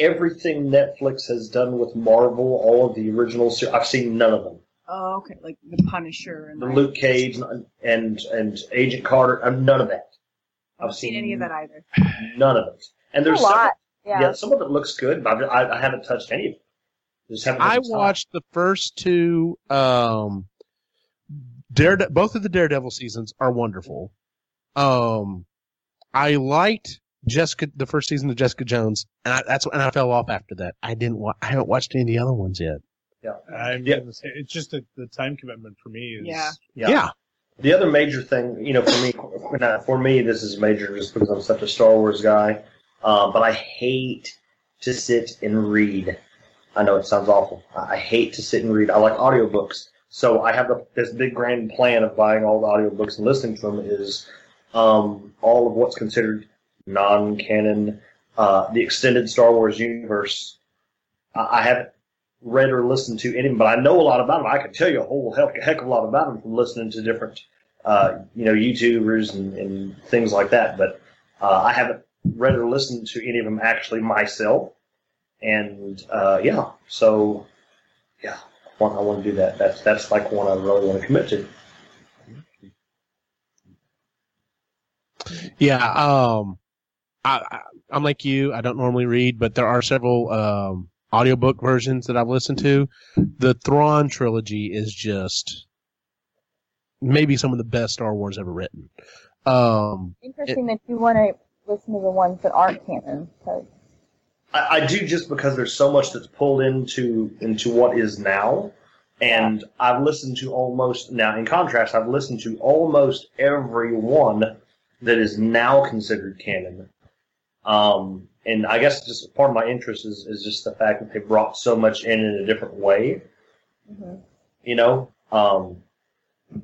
Everything Netflix has done with Marvel, all of the original series, I've seen none of them. Oh, okay, like The Punisher and the Luke Cage and and, and Agent Carter. I'm none of that. I've seen, seen any of that either. None of it. And there's a lot. Some, yeah. yeah, some of it looks good, but I, I haven't touched any of it. Just haven't I watched the first two. Um, Darede- both of the Daredevil seasons are wonderful. Um, I liked Jessica, the first season of Jessica Jones, and I, that's and I fell off after that. I didn't. Wa- I haven't watched any of the other ones yet. Yeah, I'm yeah. gonna say, it's just a, the time commitment for me. Is, yeah. Yeah. yeah. The other major thing, you know, for me, for me, this is major just because I'm such a Star Wars guy. Uh, but I hate to sit and read. I know it sounds awful. I hate to sit and read. I like audiobooks. So I have a, this big grand plan of buying all the audiobooks and listening to them is um, all of what's considered non-canon, uh, the extended Star Wars universe. I, I haven't read or listened to any, but I know a lot about them. I can tell you a whole heck, heck of a lot about them from listening to different, uh, you know, YouTubers and, and things like that. But uh, I haven't read or listened to any of them actually myself. And uh, yeah, so yeah, I want, I want to do that. That's that's like one I really want to commit to. Yeah, um, I, I I'm like you. I don't normally read, but there are several. Um, audiobook versions that I've listened to. The Thrawn trilogy is just maybe some of the best Star Wars ever written. Um, Interesting it, that you want to listen to the ones that aren't canon. Cause... I, I do just because there's so much that's pulled into into what is now, and I've listened to almost, now in contrast, I've listened to almost every one that is now considered canon. Um, and I guess just part of my interest is, is just the fact that they brought so much in in a different way, mm-hmm. you know. Um,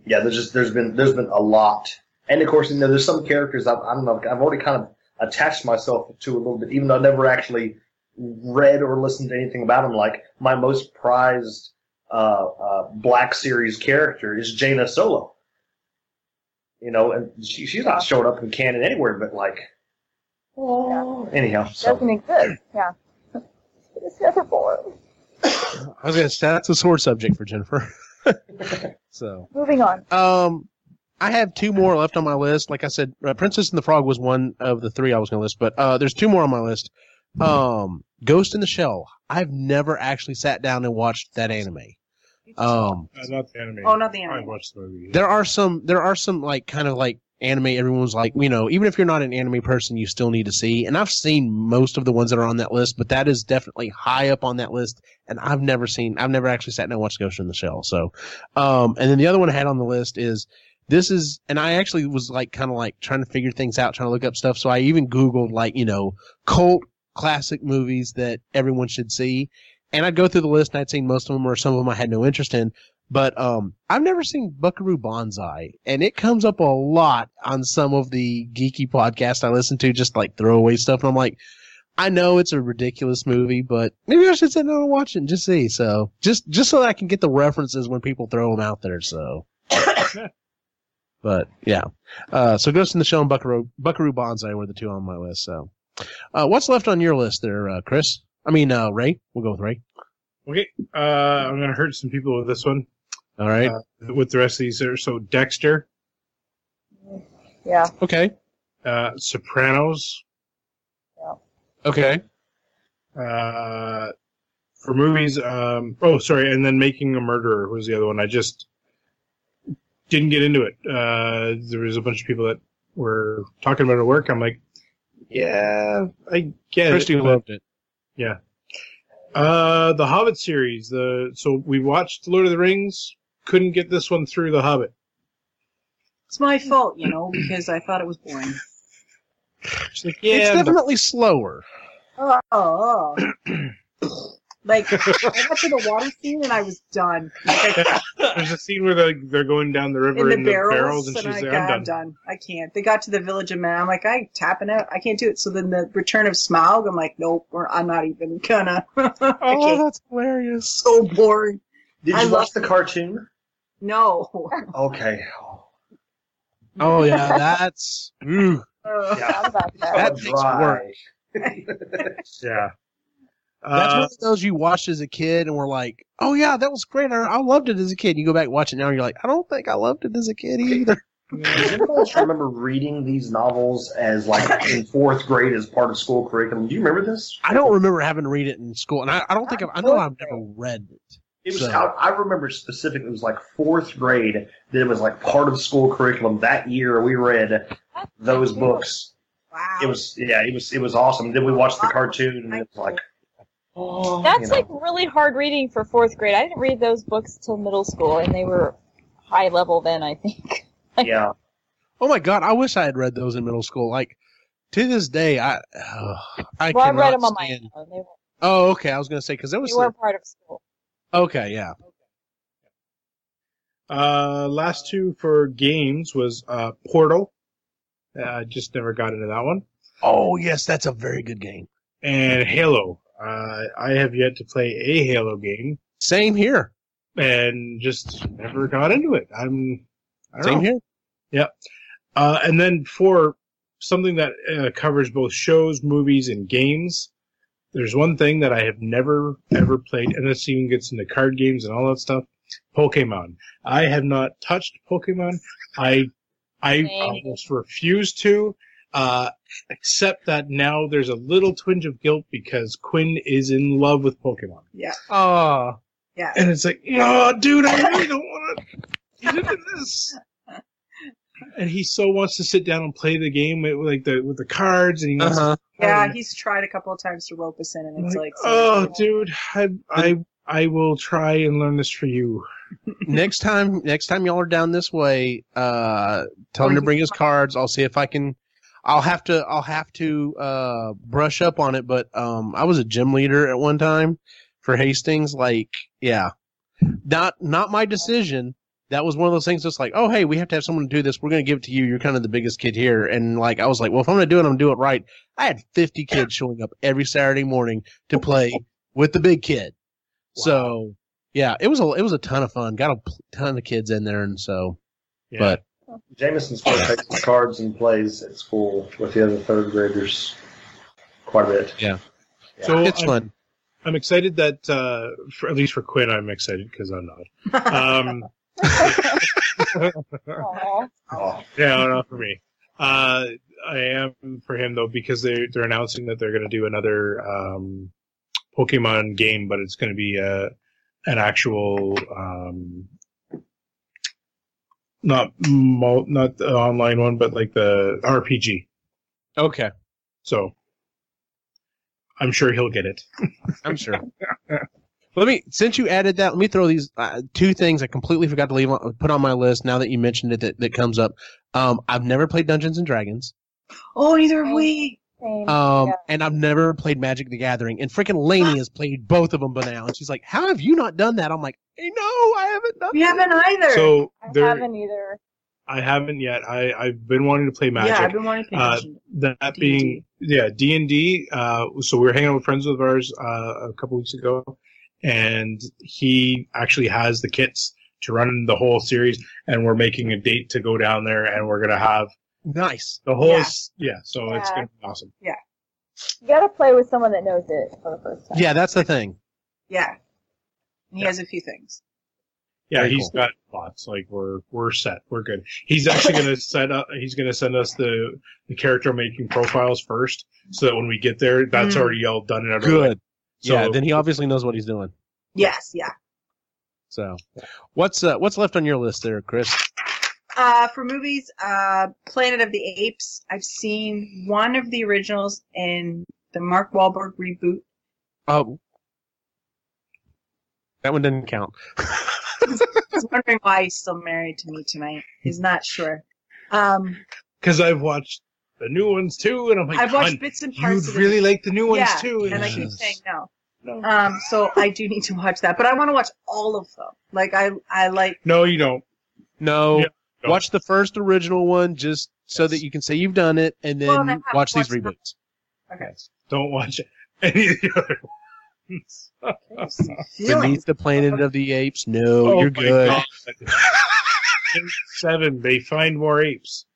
yeah, there's just there's been there's been a lot, and of course, you know, there's some characters I've, I don't know. I've already kind of attached myself to a little bit, even though I never actually read or listened to anything about them. Like my most prized uh, uh, Black Series character is Jaina Solo, you know, and she, she's not showing up in canon anywhere, but like. Oh, yeah. Anyhow, so. Doesn't exist. Yeah, it's never boring. I was gonna say that's a sore subject for Jennifer. So moving on. Um, I have two more left on my list. Like I said, uh, Princess and the Frog was one of the three I was gonna list, but uh, there's two more on my list. Um, Ghost in the Shell. I've never actually sat down and watched that anime. Um, uh, not the anime. Oh, not the anime. I watched the movie. There are some. There are some like kind of like. Anime, everyone's like, you know, even if you're not an anime person, you still need to see. And I've seen most of the ones that are on that list, but that is definitely high up on that list. And I've never seen, I've never actually sat down and watched Ghost in the Shell. So, um, and then the other one I had on the list is this is, and I actually was like, kind of like trying to figure things out, trying to look up stuff. So I even Googled like, you know, cult classic movies that everyone should see. And I'd go through the list and I'd seen most of them or some of them I had no interest in. But um, I've never seen Buckaroo Banzai, and it comes up a lot on some of the geeky podcasts I listen to, just like throwaway stuff. And I'm like, I know it's a ridiculous movie, but maybe I should sit down and watch it and just see. So just just so that I can get the references when people throw them out there. So, but yeah, uh, so Ghost in the Shell and Buckaroo Buckaroo Banzai were the two on my list. So, uh, what's left on your list there, uh, Chris? I mean, uh, Ray. We'll go with Ray. Okay, uh, I'm gonna hurt some people with this one. All right. Uh, with the rest of these there. So Dexter. Yeah. Okay. Uh, Sopranos. Yeah. Okay. Uh, for movies, um, oh, sorry, and then Making a Murderer was the other one. I just didn't get into it. Uh, there was a bunch of people that were talking about it at work. I'm like, yeah, I get Christy it. Christy loved it. Yeah. Uh, the Hobbit series. The So we watched Lord of the Rings, couldn't get this one through The Hobbit. It's my fault, you know, because I thought it was boring. It's, like, yeah, it's definitely but... slower. Oh, oh, oh. Like, I got to the water scene and I was done. There's a scene where they're, they're going down the river in the, in the barrels, barrels and, and she's I, like, I'm, I'm done. done. I can't. They got to the village of man. I'm like, I'm tapping out. I can't do it. So then the Return of Smaug, I'm like, nope, or I'm not even gonna. Oh, that's hilarious. So boring. Did you watch the cartoon? No. Okay. Oh, yeah, that's... Mm. Uh, yeah. That, that takes work. Yeah. That's uh, one of those you watched as a kid and were like, oh, yeah, that was great. I, I loved it as a kid. You go back and watch it now and you're like, I don't think I loved it as a kid either. I remember reading these novels as like in fourth grade as part of school curriculum. Do you remember this? I don't remember having to read it in school. And I, I don't think I've, I know I've never read it. It was. So. I, I remember specifically it was like fourth grade that it was like part of school curriculum that year. We read those books. Wow. It was yeah. It was it was awesome. Then we watched the cartoon and it was like. Oh, that's you know. like really hard reading for fourth grade. I didn't read those books till middle school, and they were high level then. I think. Like, yeah. Oh my God! I wish I had read those in middle school. Like to this day, I. Uh, I well, I read them on stand. my own. They were, oh, okay. I was going to say because there was. You were part of school. Okay, yeah. Uh, last two for games was uh, Portal. I uh, just never got into that one. Oh, yes, that's a very good game. And Halo. Uh, I have yet to play a Halo game. Same here. And just never got into it. I'm. I don't Same know. here. Yeah. Uh, and then for something that uh, covers both shows, movies, and games. There's one thing that I have never, ever played, and this even gets into card games and all that stuff, Pokemon. I have not touched Pokemon. I I almost refuse to, uh, except that now there's a little twinge of guilt because Quinn is in love with Pokemon. Yeah. Oh. Yeah. And it's like, no, oh, dude, I really don't want to get into this. And he so wants to sit down and play the game with, like the with the cards, and he wants uh-huh. to yeah, he's tried a couple of times to rope us in, and it's like, like oh, so dude, I, I I will try and learn this for you. next time, next time y'all are down this way, uh, tell him to bring his cards. I'll see if I can. I'll have to. I'll have to uh, brush up on it. But um, I was a gym leader at one time for Hastings. Like, yeah, not not my decision. That was one of those things that's like, oh, hey, we have to have someone to do this. We're going to give it to you. You're kind of the biggest kid here. And like, I was like, well, if I'm going to do it, I'm going to do it right. I had fifty kids showing up every Saturday morning to play with the big kid. Wow. So, yeah, it was a it was a ton of fun. Got a ton of kids in there. And so, yeah. But. Jameson's takes the cards and plays at school with the other third graders quite a bit. Yeah. yeah. So it's I'm, fun. I'm excited that, uh, for, at least for Quinn, I'm excited because I'm not. Um, Aww. Oh, yeah, not for me. Uh, I am for him though because they they're announcing that they're going to do another um, Pokemon game, but it's going to be a an actual um, not mo- not the online one, but like the R P G. Okay, so I'm sure he'll get it. I'm sure. Let me, since you added that, let me throw these uh, two things I completely forgot to leave on, put on my list. Now that you mentioned it, that, that comes up. Um, I've never played Dungeons and Dragons. Oh, neither have we. Um, yeah. And I've never played Magic the Gathering. And freaking Lainey has played both of them by now. And she's like, "How have you not done that?" I'm like, hey, "No, I haven't done." We that. haven't either. So I there, haven't either. I haven't yet. I I've been wanting to play Magic. Yeah, I've been wanting to play Magic. Uh, that D and D. Being yeah, D and D. Uh, so we were hanging out with friends of ours uh, a couple weeks ago. And he actually has the kits to run the whole series, and we're making a date to go down there, and we're gonna have nice the whole yeah. yeah so yeah. It's gonna be awesome. Yeah, you gotta play with someone that knows it for the first time. Yeah, that's the thing. Yeah, and he yeah. has a few things. Yeah, Very he's cool. got lots. Like we're we're set. We're good. He's actually gonna set up. He's gonna send us the the character making profiles first, so that when we get there, that's mm. already all done and everything. Good. So, yeah, then he obviously knows what he's doing. Yes, yeah. So, what's uh, what's left on your list there, Chris? Uh, for movies, uh, Planet of the Apes. I've seen one of the originals in the Mark Wahlberg reboot. Oh, that one didn't count. He's wondering why he's still married to me tonight. He's not sure. Because um, I've watched the new ones too, and I'm like, I've watched bits and parts. You'd really like the new ones yeah, too, and yes. I keep saying no. No. Um, so I do need to watch that, but I want to watch all of them. Like I, I like. No, you don't. No, yeah, don't. Watch the first original one just so yes. that you can say you've done it, and then well, watch these reboots. Them. Okay. Don't watch any of the other ones. Beneath the Planet of the Apes. No, oh, you're good. In seven, they find more apes.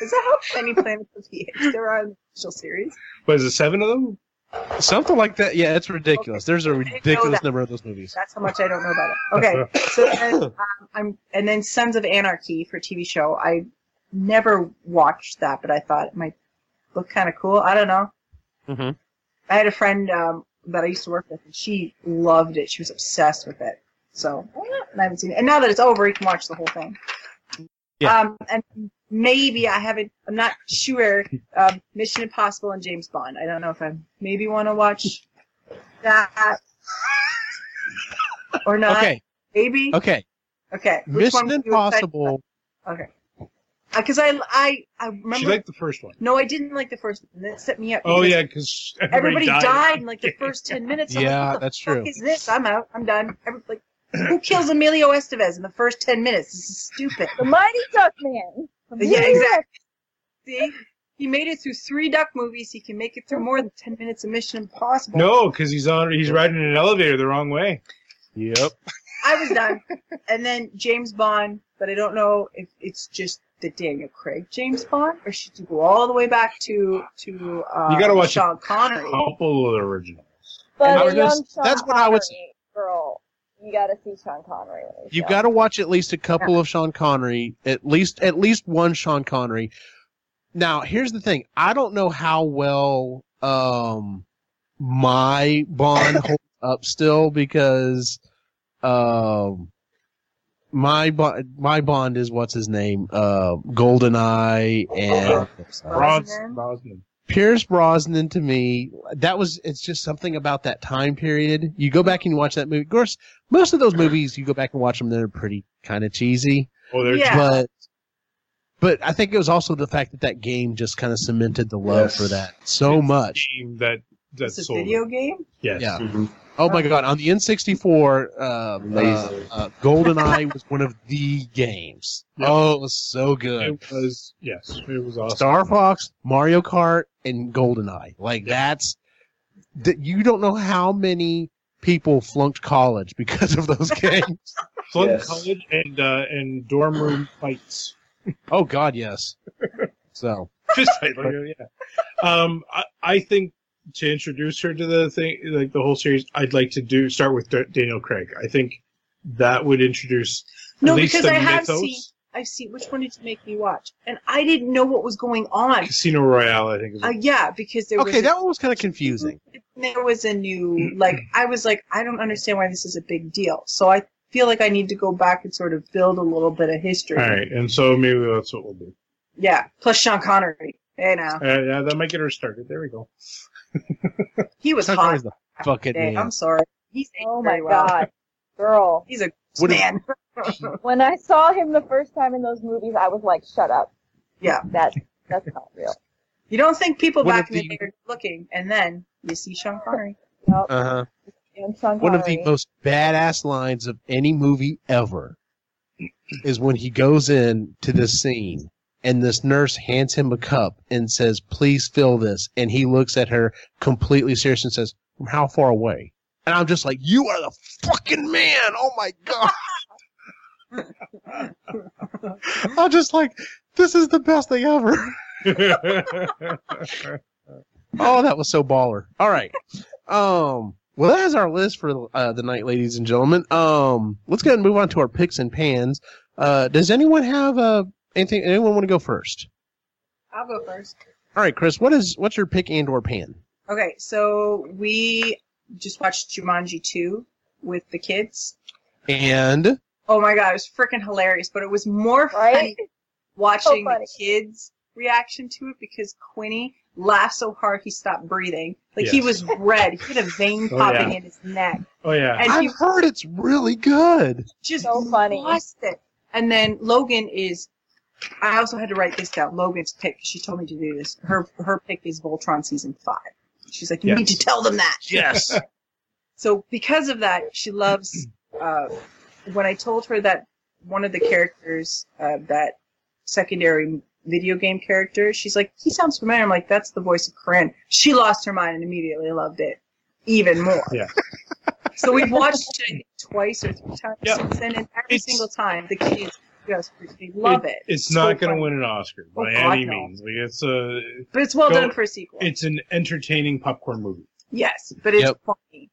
Is that how many Planets of the Apes there are in the official series? Was it seven of them? Something like that. Yeah, it's ridiculous. Okay. There's a ridiculous number of those movies. That's how much I don't know about it. Okay, so then, um, I'm and then Sons of Anarchy for T V show. I never watched that, but I thought it might look kind of cool. I don't know. Mm-hmm. I had a friend um, that I used to work with, and she loved it. She was obsessed with it. So I haven't seen it. And now that it's over, you can watch the whole thing. Yeah. Um, and maybe I haven't. I'm not sure. Um, Mission Impossible and James Bond. I don't know if I maybe want to watch that or not. Okay. Maybe. Okay. Okay. Which Mission Impossible. Okay. Because uh, I, I, I remember. She liked the first one. No, I didn't like the first one. That set me up. Oh yeah, because everybody, everybody died. died in like the first ten minutes. I'm yeah, like, what that's the fuck true. Is this? I'm out. I'm done. Every, like. Who kills Emilio Estevez in the first ten minutes? This is stupid. The Mighty Duck Man. Yeah, exactly. See? He made it through three Duck movies. He can make it through more than ten minutes of Mission Impossible. No, because he's on. He's riding in an elevator the wrong way. Yep. I was done. And then James Bond, but I don't know if it's just the Daniel Craig James Bond, or should you go all the way back to, to uh, you gotta watch Sean Connery. A couple of the originals. But just, Sean that's what Connery, I would say. Girl. You gotta see Sean Connery. You gotta watch at least a couple yeah. of Sean Connery, at least at least one Sean Connery. Now, here's the thing: I don't know how well um, my Bond holds up still because um, my Bond, my Bond is what's his name, uh, GoldenEye and Brosnan. Brosnan. Pierce Brosnan to me, that was, it's just something about that time period. You go back and you watch that movie. Of course, most of those movies, you go back and watch them, they're pretty kind of cheesy. Oh, they're yeah. But, but I think it was also the fact that that game just kind of cemented the love yes. for that so it's much. A game that, that's it's a video it. game? Yes. Yeah. Mm-hmm. Oh my God. On the N sixty-four, uh, uh, uh, GoldenEye was one of the games. Yep. Oh, it was so good. It was, yes, it was awesome. Star Fox, Mario Kart, and GoldenEye. Like, yep. that's, th- you don't know how many people flunked college because of those games. Flunked yes. college and, uh, and dorm room fights. Oh God, yes. So. Fist fight, yeah. Um, I, I think, to introduce her to the thing, like the whole series, I'd like to do start with D- Daniel Craig. I think that would introduce. No, at least because the I mythos. have seen. I've seen. Which one did you make me watch? And I didn't know what was going on. Casino Royale, I think. Is uh, yeah, because there. Okay, was that a, one was kind of confusing. There was a new like. I was like, I don't understand why this is a big deal. So I feel like I need to go back and sort of build a little bit of history. All right, and so maybe that's what we'll do. Yeah, plus Sean Connery. Hey now. Uh, yeah, that might get her started. There we go. He was Sean hot. The fucking man. I'm sorry. He's oh my well. God, girl. He's a what man. Is... When I saw him the first time in those movies, I was like, "Shut up." Yeah, that's that's not real. You don't think people what back in the day are looking, and then you see Sean Connery. Nope. Uh huh. One Connery. Of the most badass lines of any movie ever is when he goes in to this scene. And this nurse hands him a cup and says, please fill this. And he looks at her completely serious and says, from how far away? And I'm just like, you are the fucking man. Oh, my God. I'm just like, this is the best thing ever. Oh, that was so baller. All right. Um, well, that is our list for uh, the night, ladies and gentlemen. Um, let's go ahead and move on to our picks and pans. Uh, does anyone have a... Anything? Anyone want to go first? I'll go first. All right, Chris. What is what's your pick and or pan? Okay, so we just watched Jumanji two with the kids. And? Oh my god, it was freaking hilarious, but it was more right? funny watching so funny. the kids' reaction to it because Quinny laughed so hard he stopped breathing. Like, yes. he was red. He had a vein oh, popping yeah. in his neck. Oh, yeah. And I've he, heard it's really good. Just so funny. Lost it. And then Logan is... I also had to write this down. Logan's pick. She told me to do this. Her her pick is Voltron Season five. She's like, you yes. need to tell them that. Yes. So because of that, she loves... Uh, when I told her that one of the characters, uh, that secondary video game character, she's like, he sounds familiar. I'm like, that's the voice of Corinne. She lost her mind and immediately loved it even more. Yeah. So we've watched it, I think, twice or three times yep. since then, and every it's, single time the kids just love it. it. It's so not going to win an Oscar by oh, God, any no. means. Like, it's a, but it's well go, done for a sequel. It's an entertaining popcorn movie. Yes, but it's yep. funny.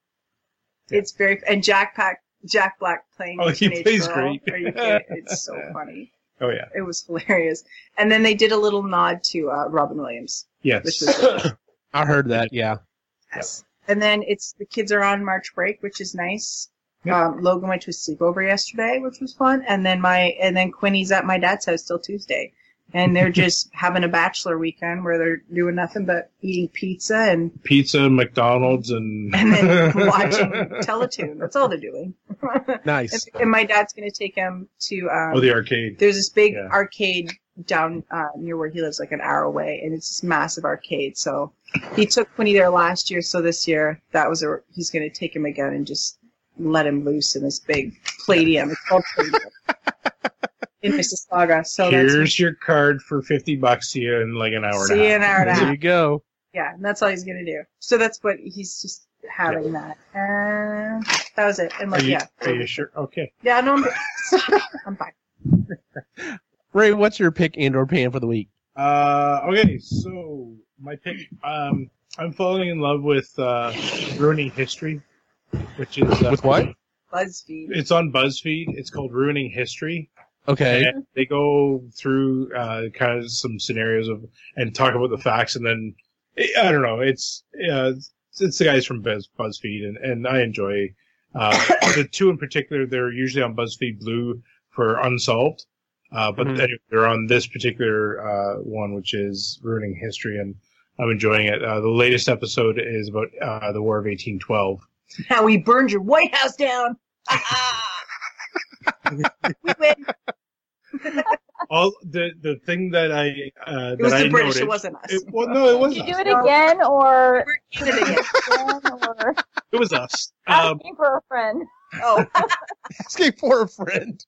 Yep. It's very and Jack Pack. Jack Black playing oh, he plays girl. Great. Are you kidding? It's so funny. Oh, yeah. It was hilarious. And then they did a little nod to uh, Robin Williams. Yes. Which was I heard that, yeah. Yes. Yep. And then it's the kids are on March break, which is nice. Yep. Um, Logan went to a sleepover yesterday, which was fun. And then my and then Quinny's at my dad's house till Tuesday. And they're just having a bachelor weekend where they're doing nothing but eating pizza and... Pizza and McDonald's and... And then watching Teletoon. That's all they're doing. Nice. and, and my dad's going to take them to... Um, oh, the arcade. There's this big yeah. arcade down uh, near where he lives, like an hour away, and it's this massive arcade. So he took Quinny there last year, so this year that was a, he's going to take him again and just let him loose in this big Playdium. It's called Playdium. In Mississauga. So here's that's your card for fifty bucks. See you in like an hour and a half. See you in an hour and a half. There you go. Yeah, and that's all he's going to do. So that's what he's just having yeah. that. Uh, that was it. And like, are you, yeah. Are you sure? Okay. Yeah, no, I'm, I'm fine. Ray, what's your pick and or pan for the week? Uh, okay, so my pick, um, I'm falling in love with uh, Ruining History, which is... Uh, with what? BuzzFeed. It's on BuzzFeed. It's called Ruining History. Okay. And they go through uh, kind of some scenarios of and talk about the facts, and then I don't know. It's uh, it's, it's the guys from Buzz, BuzzFeed, and, and I enjoy uh, the two in particular. They're usually on BuzzFeed Blue for Unsolved, uh, but mm-hmm. they're on this particular uh, one, which is Ruining History, and I'm enjoying it. Uh, the latest episode is about uh, the War of eighteen twelve. How we burned your White House down. We win. All the the thing that I uh, it was that the I British. Noted, it wasn't us. It, well, no, it wasn't. Did you do us. It again, or did it again? Or... It was us. Um, Asking for a friend. Oh, asking for a friend.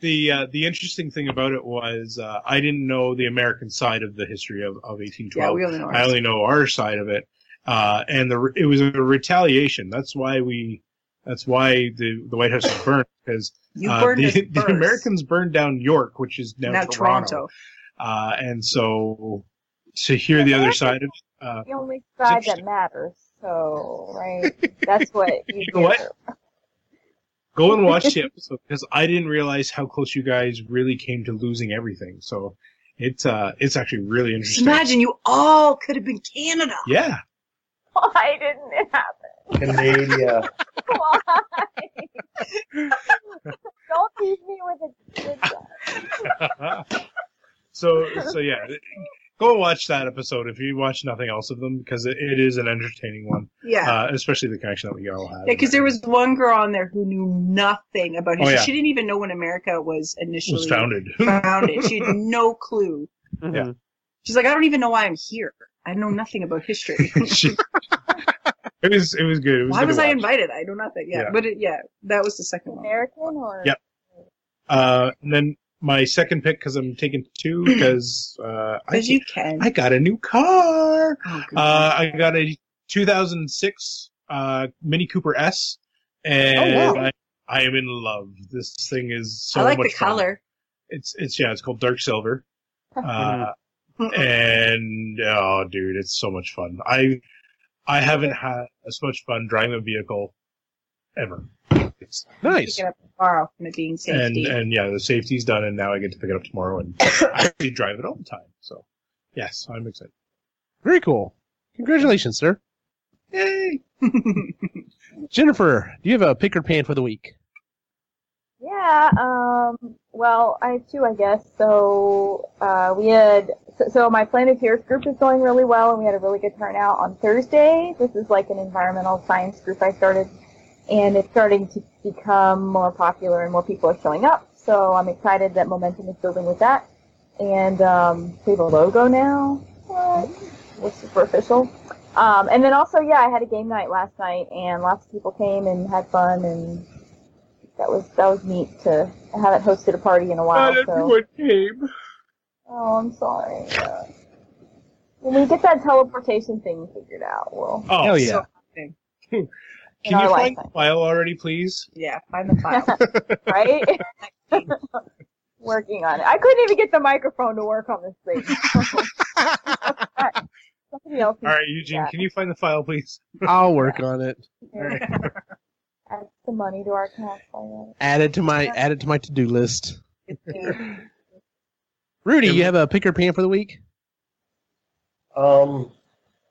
the uh, the interesting thing about it was uh, I didn't know the American side of the history of, of eighteen twelve. Yeah, we only know I only know our side of it, uh, and the it was a retaliation. That's why we. That's why the, the White House was burned, because uh, the, the Americans burned down York, which is now, now Toronto. Toronto. Uh, and so to hear the, the other side of it. Uh, the only side that matters, so, right? That's what you, you know what? Go and watch the episode, because I didn't realize how close you guys really came to losing everything. So it's uh, it's actually really interesting. Just imagine you all could have been Canada. Yeah. Why didn't it happen? Canada. Why? Don't tease me with a So, so yeah, go watch that episode if you watch nothing else of them, because it, it is an entertaining one. Yeah, uh, especially the connection that we all have. Yeah, because there was one girl on there who knew nothing about it. Oh, yeah. She didn't even know when America was initially was founded. founded. She had no clue. Mm-hmm. Yeah, she's like, I don't even know why I'm here. I know nothing about history. she- It was it was good. It was Why good was I invited? I know nothing. Yeah, yeah. But it, yeah, that was the second one. American or yep. Uh, and then my second pick, because I'm taking two because uh, I you can. I got a new car. Oh, uh, I got a two thousand six uh, Mini Cooper S, and oh, wow. I, I am in love. This thing is so much fun. I like much the color. Fun. It's it's yeah. It's called dark silver, uh, and oh, dude, it's so much fun. I. I haven't had as much fun driving a vehicle ever. It's nice. Pick it up tomorrow from it being safety. And, and yeah, the safety's done, and now I get to pick it up tomorrow and actually drive it all the time. So, yes, I'm excited. Very cool. Congratulations, sir. Yay! Jennifer, do you have a pick or pan for the week? Yeah, um, well, I have two, I guess. So, uh, we had, so, so my Planet Earth group is going really well, and we had a really good turnout on Thursday. This is like an environmental science group I started, and it's starting to become more popular and more people are showing up. So I'm excited that momentum is building with that. And, um, we have a logo now. What? We're super official. Um, and then also, yeah, I had a game night last night, and lots of people came and had fun, and that was that was neat to I haven't hosted a party in a while. Not so. Everyone came. Oh, I'm sorry. Uh, when we get that teleportation thing figured out, we'll. Oh, oh yeah. So can you find lifetime. the file already, please? Yeah, find the file. Right? Working on it. I couldn't even get the microphone to work on this thing. Somebody else. All right, Eugene, can you find the file, please? I'll work on it. All right. Add the money to our cash file. Add it to my add it to my to-do list. Rudy, you have a pick or pan for the week? Um,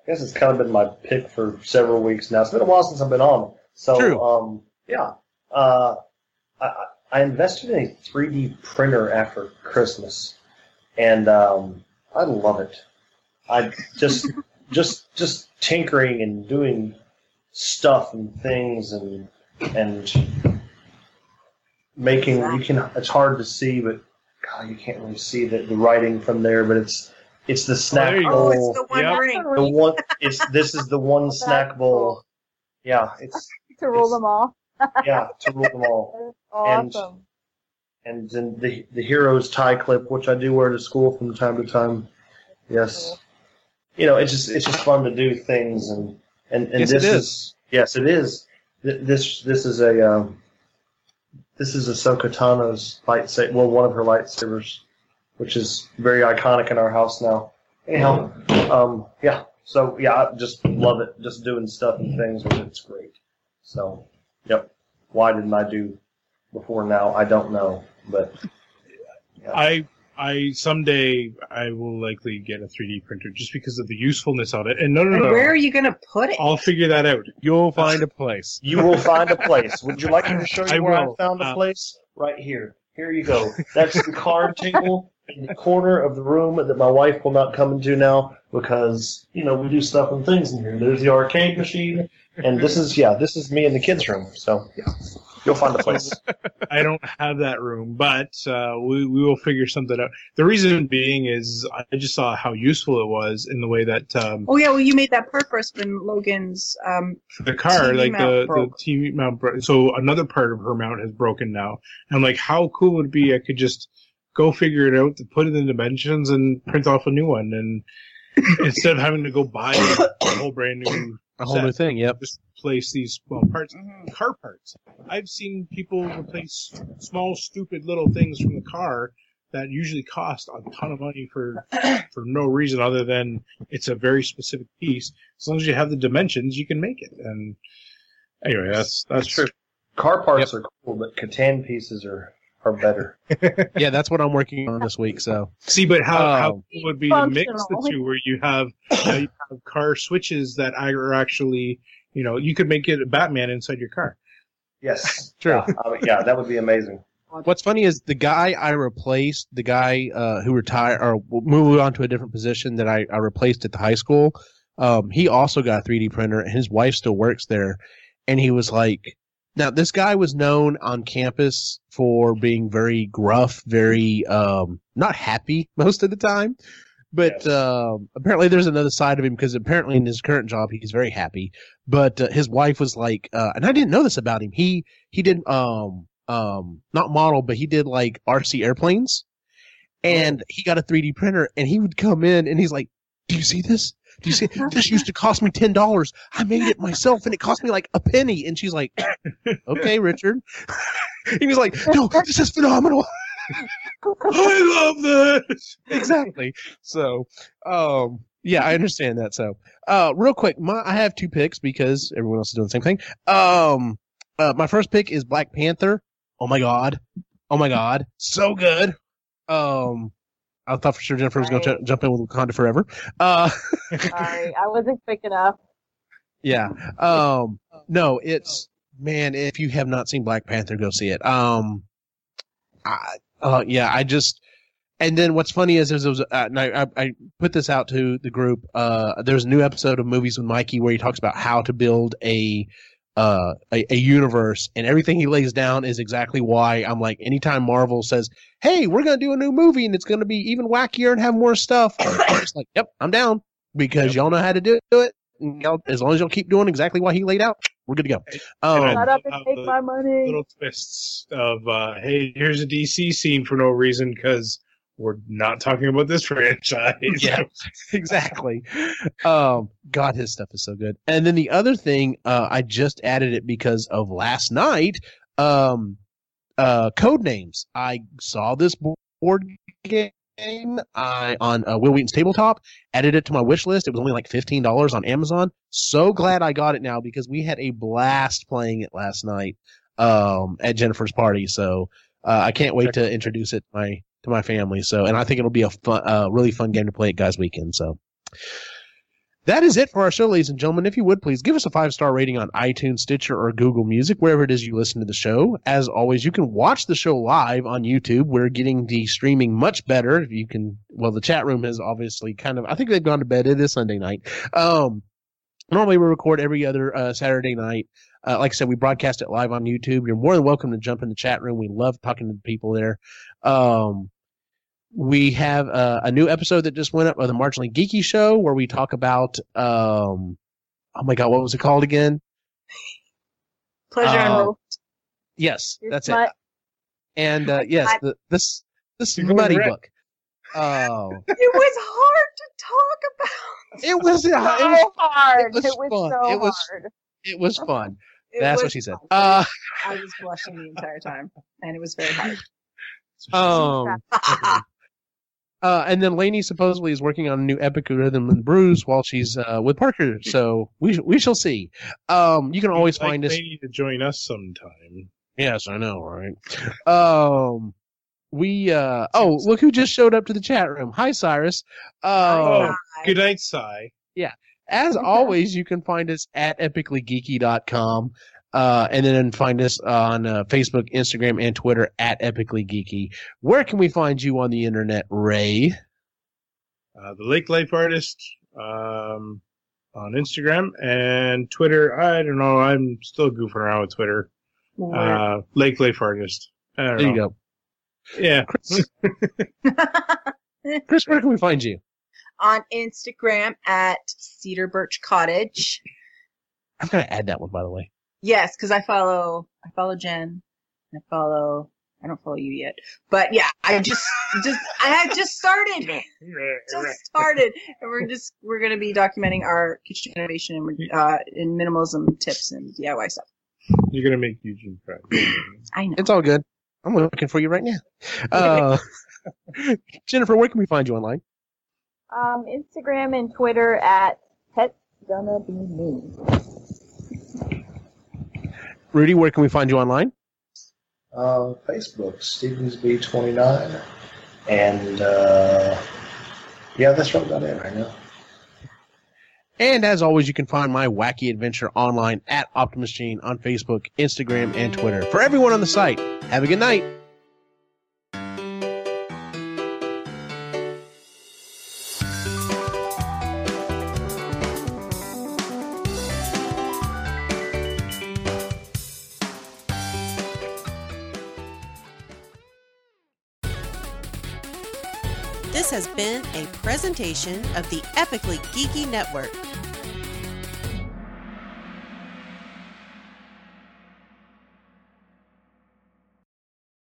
I guess it's kind of been my pick for several weeks now. It's been a while since I've been on. So, True. um, yeah. Uh, I, I invested in a three D printer after Christmas, and um, I love it. I just, just, just tinkering and doing stuff and things and and making. You can. It's hard to see, but God, you can't really see the, the writing from there. But it's it's the snack oh, bowl. Oh, it's the one yep. the one. It's this is the one snack bowl. Yeah, it's to rule it's, them all. yeah, to rule them all. Awesome. And and the the hero's tie clip, which I do wear to school from time to time. Yes. You know, it's just it's just fun to do things, and, and, and yes, this it is. is yes, it is. Th- this this is a um, this is Ahsoka Tano's lightsaber. Well, one of her lightsabers, which is very iconic in our house now. Anyhow, um, yeah. So yeah, I just love it. Just doing stuff and things, which it's great. So, yep. Why didn't I do before now? I don't know, but yeah. I. I someday I will likely get a three D printer just because of the usefulness of it. And no, no, and no. Where are you going to put it? I'll figure that out. You'll find a place. You will find a place. Would you like me to show you I where will. I found a place? Uh, right here. Here you go. That's the card table in the corner of the room that my wife will not come into now because, you know, we do stuff and things in here. There's the arcade machine, and this is, yeah, this is me in the kids' room. So, yeah. You'll find a place. I don't have that room, but uh, we we will figure something out. The reason being is I just saw how useful it was in the way that. Um, oh yeah, well you made that part for us when Logan's um, the car, T V like mount the broke. the T V mount. Bro- so another part of her mount has broken now. And I'm like, how cool would it be? I could just go figure it out, put in the dimensions, and print off a new one, and instead of having to go buy a whole brand new. A whole new thing, yep. Just replace these well, parts, mm-hmm. car parts. I've seen people replace small, stupid little things from the car that usually cost a ton of money for for no reason other than it's a very specific piece. As long as you have the dimensions, you can make it. And anyway, that's that's true. Car parts yep. are cool, but Catan pieces are, are better. Yeah, that's what I'm working on this week. So see, but how um, how cool would be to mix the two, where you have. Uh, you have car switches that are actually, you know, you could make it a Batman inside your car. Yes. True. Yeah, I mean, yeah, that would be amazing. What's funny is the guy I replaced, the guy uh, who retired or moved on to a different position that I, I replaced at the high school, um, he also got a three D printer, and his wife still works there. And he was like, now this guy was known on campus for being very gruff, very um, not happy most of the time. But yes. uh, apparently there's another side of him because apparently in his current job he's very happy. But uh, his wife was like, uh, and I didn't know this about him. He he did um um not model, but he did like R C airplanes, and he got a three D printer. And he would come in and he's like, "Do you see this? Do you see this? Used to cost me ten dollars. I made it myself, and it cost me like a penny." And she's like, "Okay, Richard." And he's like, "No, this is phenomenal." I love this. Exactly. So, um, yeah, I understand that. So, uh, real quick, my I have two picks because everyone else is doing the same thing. Um, uh, my first pick is Black Panther. Oh my god! Oh my god! So good. Um, I thought for sure Jennifer was right. gonna ch- jump in with Wakanda Forever. Uh, Sorry, I wasn't quick enough. Yeah. Um, no, it's, man, if you have not seen Black Panther, go see it. Um, I, uh, yeah, I just, and then what's funny is there's, uh, and I, I put this out to the group, uh, there's a new episode of Movies with Mikey where he talks about how to build a, uh, a, a universe, and everything he lays down is exactly why I'm like, anytime Marvel says, hey, we're going to do a new movie and it's going to be even wackier and have more stuff, it's like, yep, I'm down, because yep. y'all know how to do it. As long as you'll keep doing exactly what he laid out, we're good to go. Um, and I love how the my money. Little twists of, uh, hey, here's a D C scene for no reason because we're not talking about this franchise. Yeah, exactly. Um, God, his stuff is so good. And then the other thing, uh, I just added it because of last night, um, uh, Codenames. I saw this board game. Game I on uh, Will Wheaton's tabletop, added it to my wish list. It was only like fifteen dollars on Amazon. So glad I got it now because we had a blast playing it last night um, at Jennifer's party. So uh, I can't wait to introduce it to my to my family. So and I think it'll be a fun, uh, really fun game to play at Guys Weekend. So that is it for our show, ladies and gentlemen. If you would, please give us a five-star rating on iTunes, Stitcher, or Google Music, wherever it is you listen to the show. As always, you can watch the show live on YouTube. We're getting the streaming much better. If you can, well, the chat room has obviously kind of, I think they've gone to bed. It is Sunday night. Um, normally we record every other uh, Saturday night. Uh, like I said, we broadcast it live on YouTube. You're more than welcome to jump in the chat room. We love talking to the people there. Um, We have uh, a new episode that just went up of the Marginally Geeky Show where we talk about, um, oh my God, what was it called again? Pleasure uh, and Roll. Yes, You're that's smut. it. And uh, yes, the, this this muddy book. Oh, it was hard to talk about. It was so it was, hard. It was, it was fun. So it was, hard. It was fun. It that's was what she said. Uh, I was blushing the entire time, and it was very hard. Um. Uh, and then Lainey supposedly is working on a new epic rhythm and brews while she's uh, with Parker, so we sh- we shall see. Um, you can We'd always like find us. Lainey to join us sometime. Yes, I know, right? Um, we uh oh look who just showed up to the chat room. Hi, Cyrus. Um, oh, good night, Cy. Yeah. As always, you can find us at epically geeky dot com. Uh, and then find us on uh, Facebook, Instagram, and Twitter at Epically Geeky. Where can we find you on the internet, Ray? Uh, the Lake Life Artist um, on Instagram and Twitter. I don't know. I'm still goofing around with Twitter. Uh, Lake Life Artist. I don't there know. you go. Yeah. Chris, Chris, where can we find you? On Instagram at Cedar Birch Cottage. I'm going to add that one, by the way. Yes, because I follow, I follow Jen, I follow, I don't follow you yet, but yeah, I just, just, I have just started, just started, and we're just, we're going to be documenting our kitchen innovation and, uh, and minimalism tips and D I Y stuff. You're going to make Eugene proud. I know. It's all good. I'm looking for you right now. Uh, Jennifer, where can we find you online? Um, Instagram and Twitter at Pet's Gonna Be Me. Rudy, where can we find you online? Uh, Facebook, Stevens B twenty-nine. And, uh, yeah, that's right about it right now. And as always, you can find my wacky adventure online at Optimus Gene on Facebook, Instagram, and Twitter. For everyone on the site, have a good night. This has been a presentation of the Epically Geeky Network.